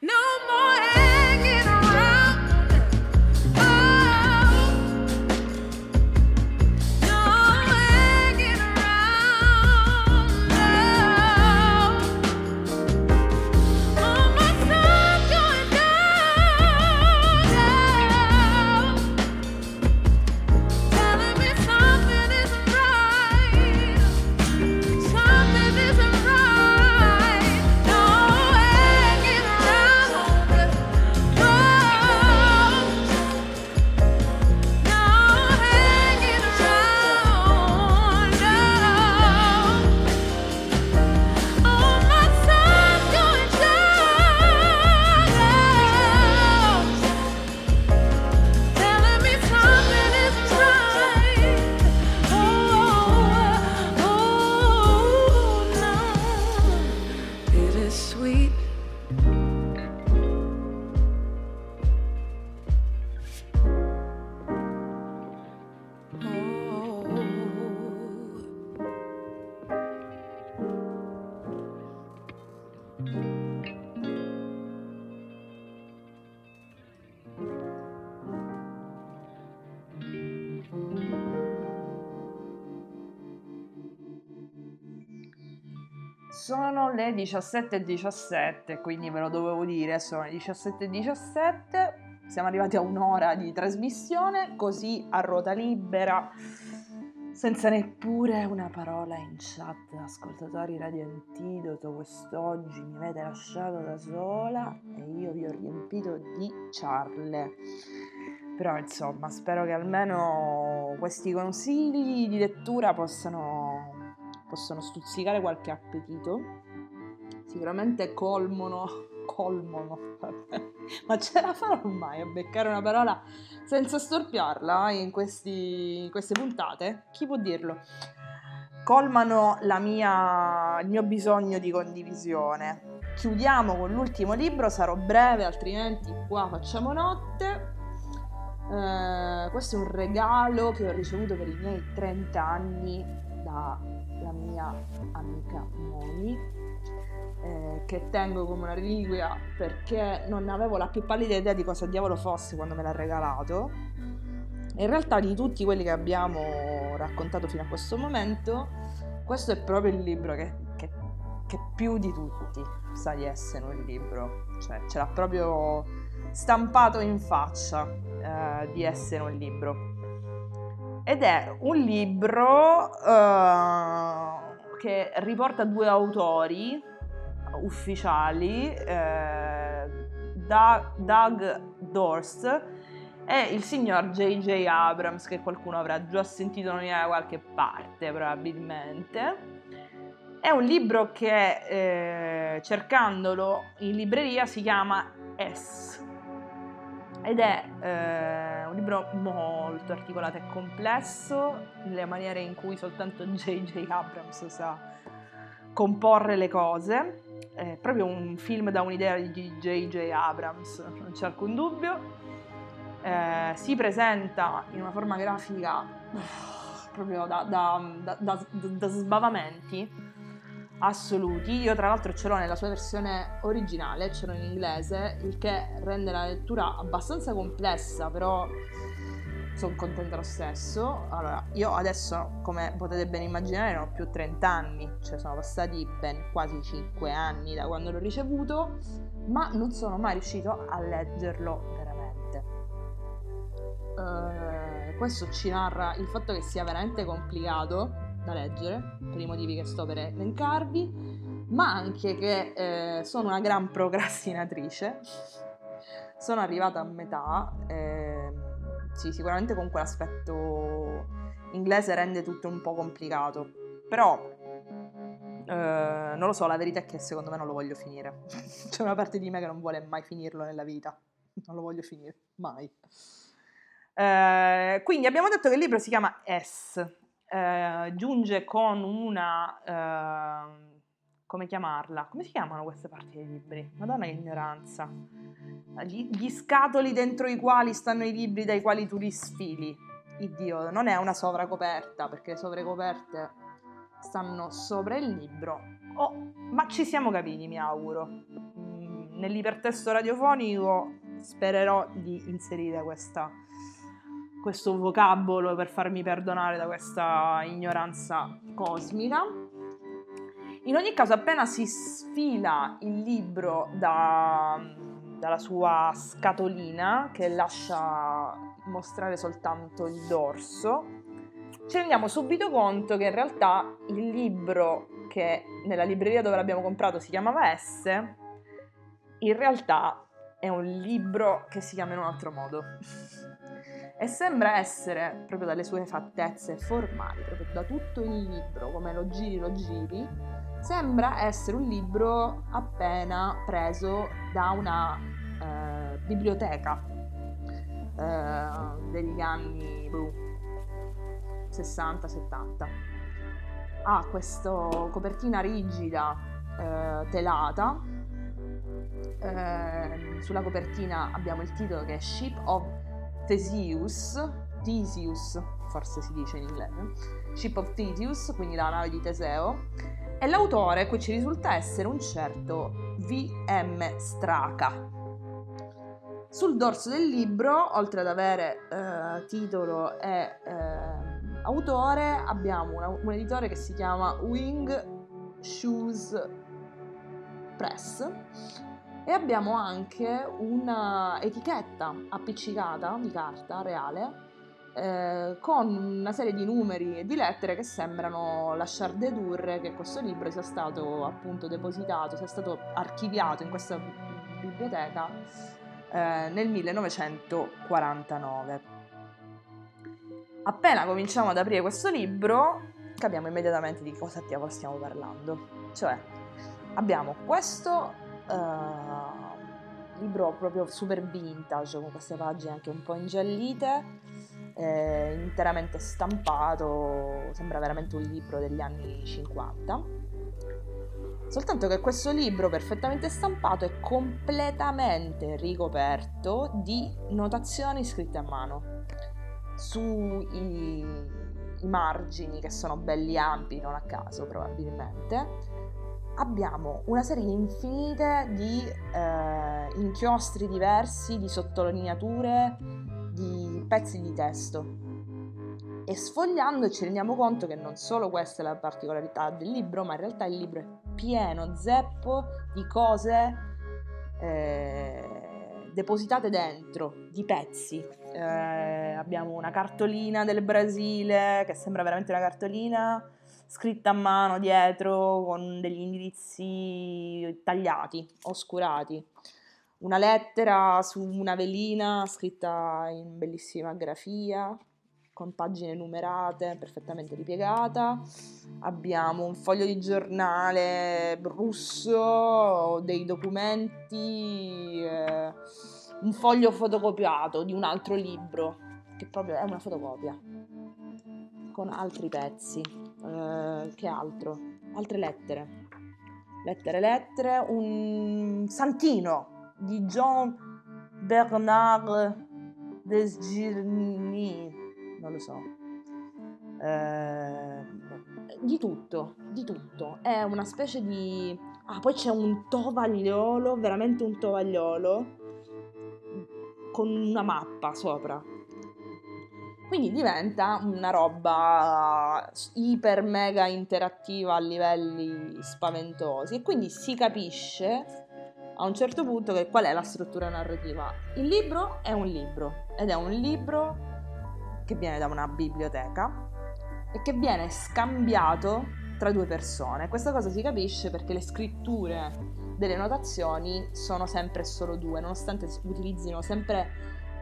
no more hanging around. Oh, no hanging around. Oh, oh, my sun's going down. Oh, telling me something isn't right. Something isn't right. No hanging around. Oh, no hanging around. No. Oh, my sun's going down. Oh, telling me something isn't right. Oh, oh, no. Bittersweet. Oh. Sono le diciassette e diciassette, quindi ve lo dovevo dire, sono le diciassette e diciassette, siamo arrivati a un'ora di trasmissione, così a ruota libera, senza neppure una parola in chat. Ascoltatori Radio Antidoto, quest'oggi mi avete lasciato da sola e io vi ho riempito di ciarle. Però insomma, spero che almeno questi consigli di lettura possano possono stuzzicare qualche appetito. Sicuramente colmono, colmono, vabbè. Ma ce la farò mai a beccare una parola senza storpiarla in, questi, in queste puntate? Chi può dirlo? Colmano la mia, il mio bisogno di condivisione. Chiudiamo con l'ultimo libro, sarò breve, altrimenti qua facciamo notte. Uh, questo è un regalo che ho ricevuto per i miei trenta anni dalla mia amica Moni, eh, che tengo come una reliquia perché non avevo la più pallida idea di cosa diavolo fosse quando me l'ha regalato. In realtà, di tutti quelli che abbiamo raccontato fino a questo momento, questo è proprio il libro che, che, che più di tutti sa di essere un libro, cioè ce l'ha proprio stampato in faccia di essere un libro, ed è un libro uh, che riporta due autori ufficiali, uh, da- Doug Dorst e il signor J J. Abrams, che qualcuno avrà già sentito nominare da qualche parte probabilmente. È un libro che, eh, cercandolo in libreria, si chiama S. Ed è eh, un libro molto articolato e complesso, nelle maniere in cui soltanto J J. Abrams sa comporre le cose. È proprio un film da un'idea di J J. Abrams, non c'è alcun dubbio. Eh, si presenta in una forma grafica uh, proprio da, da, da, da, da sbavamenti assoluti. Io tra l'altro ce l'ho nella sua versione originale, ce l'ho in inglese, il che rende la lettura abbastanza complessa, però sono contenta lo stesso. Allora, io adesso, come potete ben immaginare, non ho più trenta anni, cioè sono passati ben quasi cinque anni da quando l'ho ricevuto, ma non sono mai riuscito a leggerlo veramente. Uh, questo ci narra il fatto che sia veramente complicato da leggere, per i motivi che sto per elencarvi, ma anche che eh, sono una gran procrastinatrice. Sono arrivata a metà, eh, sì, sicuramente con quell'aspetto inglese rende tutto un po' complicato, però eh, non lo so, la verità è che secondo me non lo voglio finire. C'è una parte di me che non vuole mai finirlo nella vita, non lo voglio finire, mai. Eh, quindi abbiamo detto che il libro si chiama S. Eh, giunge con una eh, come chiamarla? Come si chiamano queste parti dei libri? Madonna che ignoranza! Gli, gli scatoli dentro i quali stanno i libri dai quali tu li sfili. Iddio, non è una sovracoperta, perché le sovracoperte stanno sopra il libro. Oh, ma ci siamo capiti, mi auguro. Mm, nell'ipertesto radiofonico spererò di inserire questa questo vocabolo per farmi perdonare da questa ignoranza cosmica. In ogni caso, appena si sfila il libro da, dalla sua scatolina, che lascia mostrare soltanto il dorso, ci rendiamo subito conto che in realtà il libro che nella libreria dove l'abbiamo comprato si chiamava S, in realtà è un libro che si chiama in un altro modo. E sembra essere, proprio dalle sue fattezze formali, proprio da tutto il libro, come lo giri lo giri, sembra essere un libro appena preso da una eh, biblioteca eh, degli anni sessanta settanta. Ha questa copertina rigida eh, telata. Eh, sulla copertina abbiamo il titolo che è Ship of Theseus, Theseus forse si dice in inglese, Ship of Theseus, quindi la nave di Teseo, e l'autore qui ci risulta essere un certo V M Straca. Sul dorso del libro, oltre ad avere eh, titolo e eh, autore, abbiamo una, un editore che si chiama Wing Shoes Press, e abbiamo anche una etichetta appiccicata di carta reale eh, con una serie di numeri e di lettere che sembrano lasciar dedurre che questo libro sia stato appunto depositato, sia stato archiviato in questa biblioteca eh, nel millenovecentoquarantanove. Appena cominciamo ad aprire questo libro capiamo immediatamente di cosa diavolo stiamo parlando, cioè abbiamo questo Uh, libro proprio super vintage, con queste pagine anche un po' ingiallite, eh, interamente stampato, sembra veramente un libro degli anni cinquanta. Soltanto che questo libro perfettamente stampato è completamente ricoperto di notazioni scritte a mano sui i margini, che sono belli ampi non a caso probabilmente. Abbiamo una serie infinita di eh, inchiostri diversi, di sottolineature, di pezzi di testo, e sfogliando ci rendiamo conto che non solo questa è la particolarità del libro, ma in realtà il libro è pieno, zeppo di cose eh, depositate dentro, di pezzi. Eh, abbiamo una cartolina del Brasile che sembra veramente una cartolina scritta a mano dietro con degli indirizzi tagliati, oscurati, una lettera su una velina scritta in bellissima grafia con pagine numerate, perfettamente ripiegata. Abbiamo un foglio di giornale russo, dei documenti, eh, un foglio fotocopiato di un altro libro che proprio è una fotocopia con altri pezzi. Uh, che altro? Altre lettere, lettere, lettere, un santino di Jean Bernard Desgirny, non lo so, uh, di tutto, di tutto. È una specie di... Ah, poi c'è un tovagliolo, veramente un tovagliolo, con una mappa sopra. Quindi diventa una roba iper mega interattiva a livelli spaventosi, e quindi si capisce a un certo punto che qual è la struttura narrativa. Il libro è un libro, ed è un libro che viene da una biblioteca e che viene scambiato tra due persone. Questa cosa si capisce perché le scritture delle notazioni sono sempre solo due, nonostante utilizzino sempre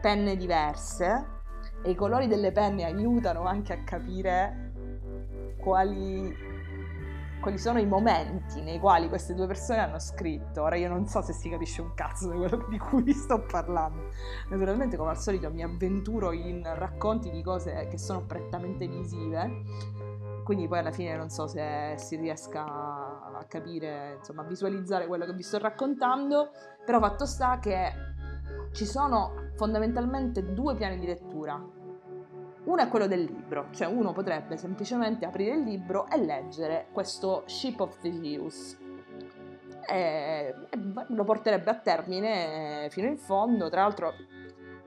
penne diverse. E i colori delle penne aiutano anche a capire quali, quali sono i momenti nei quali queste due persone hanno scritto. Ora io non so se si capisce un cazzo di quello di cui sto parlando. Naturalmente, come al solito, mi avventuro in racconti di cose che sono prettamente visive, quindi poi alla fine non so se si riesca a capire, insomma, a visualizzare quello che vi sto raccontando, però fatto sta che ci sono fondamentalmente due piani di lettura. Uno è quello del libro, cioè uno potrebbe semplicemente aprire il libro e leggere questo Ship of Theseus e lo porterebbe a termine fino in fondo, tra l'altro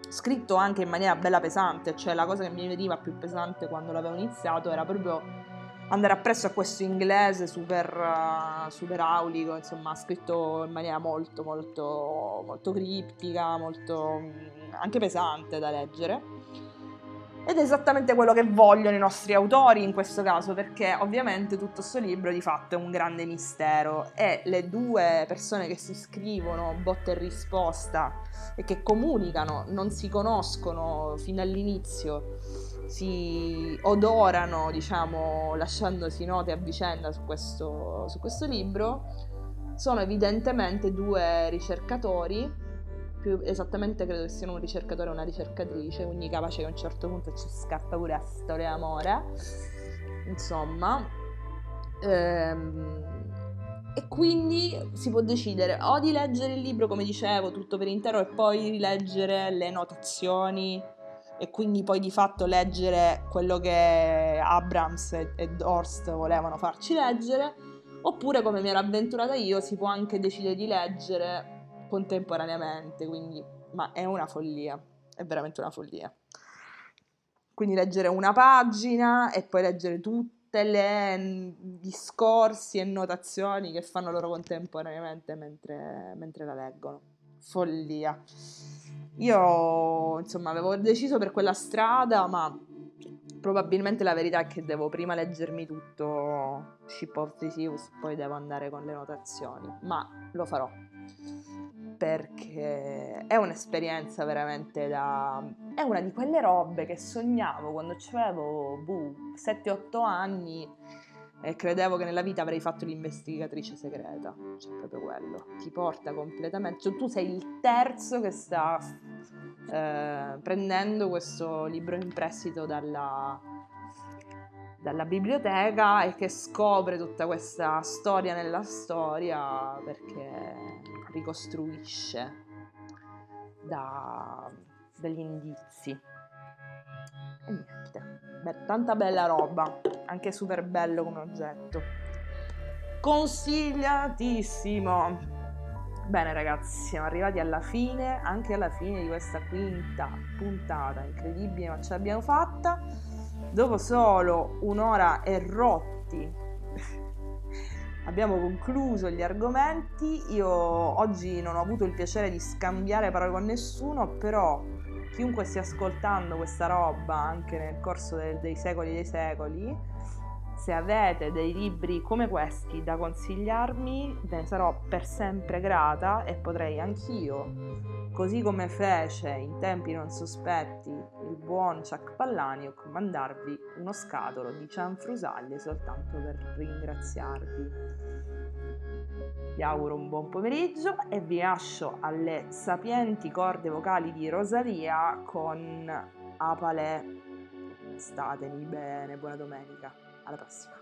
scritto anche in maniera bella pesante. Cioè la cosa che mi veniva più pesante quando l'avevo iniziato era proprio andare appresso a questo inglese super, super aulico, insomma, scritto in maniera molto, molto, molto criptica, molto anche pesante da leggere. Ed è esattamente quello che vogliono i nostri autori in questo caso, perché ovviamente tutto sto libro di fatto è un grande mistero, e le due persone che si scrivono botta e risposta e che comunicano, non si conoscono fino all'inizio, si odorano, diciamo, lasciandosi note a vicenda su questo, su questo libro, sono evidentemente due ricercatori. Più esattamente credo che siano un ricercatore e una ricercatrice, quindi capace che a un certo punto ci scatta pure la storia d'amore, insomma. Ehm, e quindi si può decidere o di leggere il libro, come dicevo, tutto per intero, e poi rileggere le notazioni, e quindi poi di fatto leggere quello che Abrams e, e Dorst volevano farci leggere, oppure, come mi ero avventurata io, si può anche decidere di leggere contemporaneamente, quindi, ma è una follia, è veramente una follia. Quindi leggere una pagina e poi leggere tutte le discorsi e notazioni che fanno loro contemporaneamente mentre, mentre la leggono. Follia. Io, insomma, avevo deciso per quella strada, ma probabilmente la verità è che devo prima leggermi tutto Ship of Theseus, poi devo andare con le notazioni, ma lo farò, perché è un'esperienza veramente da... è una di quelle robe che sognavo quando avevo boh, sette otto anni, e credevo che nella vita avrei fatto l'investigatrice segreta. Cioè proprio quello ti porta completamente, cioè tu sei il terzo che sta eh, prendendo questo libro in prestito dalla dalla biblioteca e che scopre tutta questa storia nella storia, perché ricostruisce da degli indizi. E niente, beh, tanta bella roba, anche super bello come oggetto, consigliatissimo. Bene ragazzi, siamo arrivati alla fine, anche alla fine di questa quinta puntata, incredibile ma ce l'abbiamo fatta, dopo solo un'ora e rotti abbiamo concluso gli argomenti. Io oggi non ho avuto il piacere di scambiare parole con nessuno, però chiunque stia ascoltando questa roba anche nel corso de- dei secoli dei secoli, se avete dei libri come questi da consigliarmi, ve ne sarò per sempre grata e potrei anch'io, così come fece in tempi non sospetti il buon Chuck Palahniuk, mandarvi uno scatolo di cianfrusaglie soltanto per ringraziarvi. Vi auguro un buon pomeriggio e vi lascio alle sapienti corde vocali di Rosalia con Apale. Statemi bene, buona domenica. Alla prossima.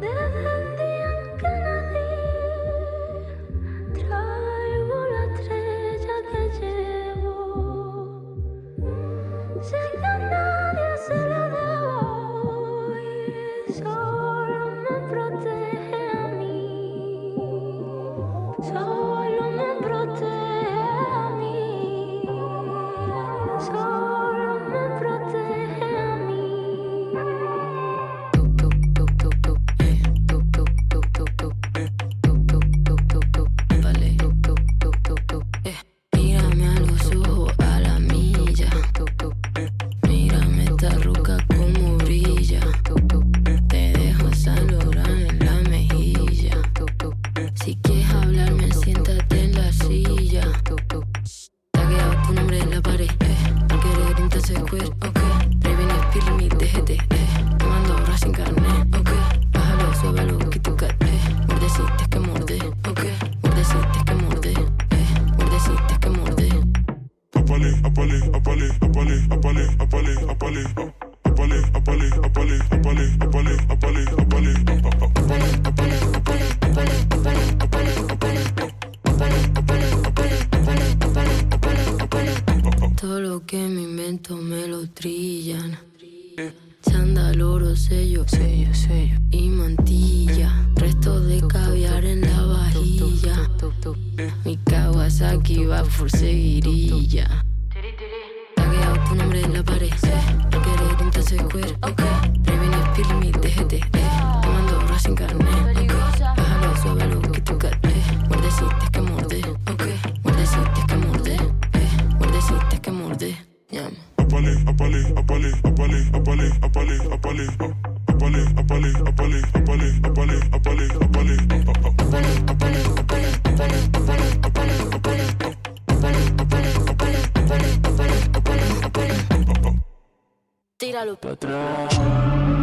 Davanti al canale traivo la treccia che cevo, se il canale se la devo, solo me protegge a me, solo me protegge a me, solo me protegge. Tíralo para atrás.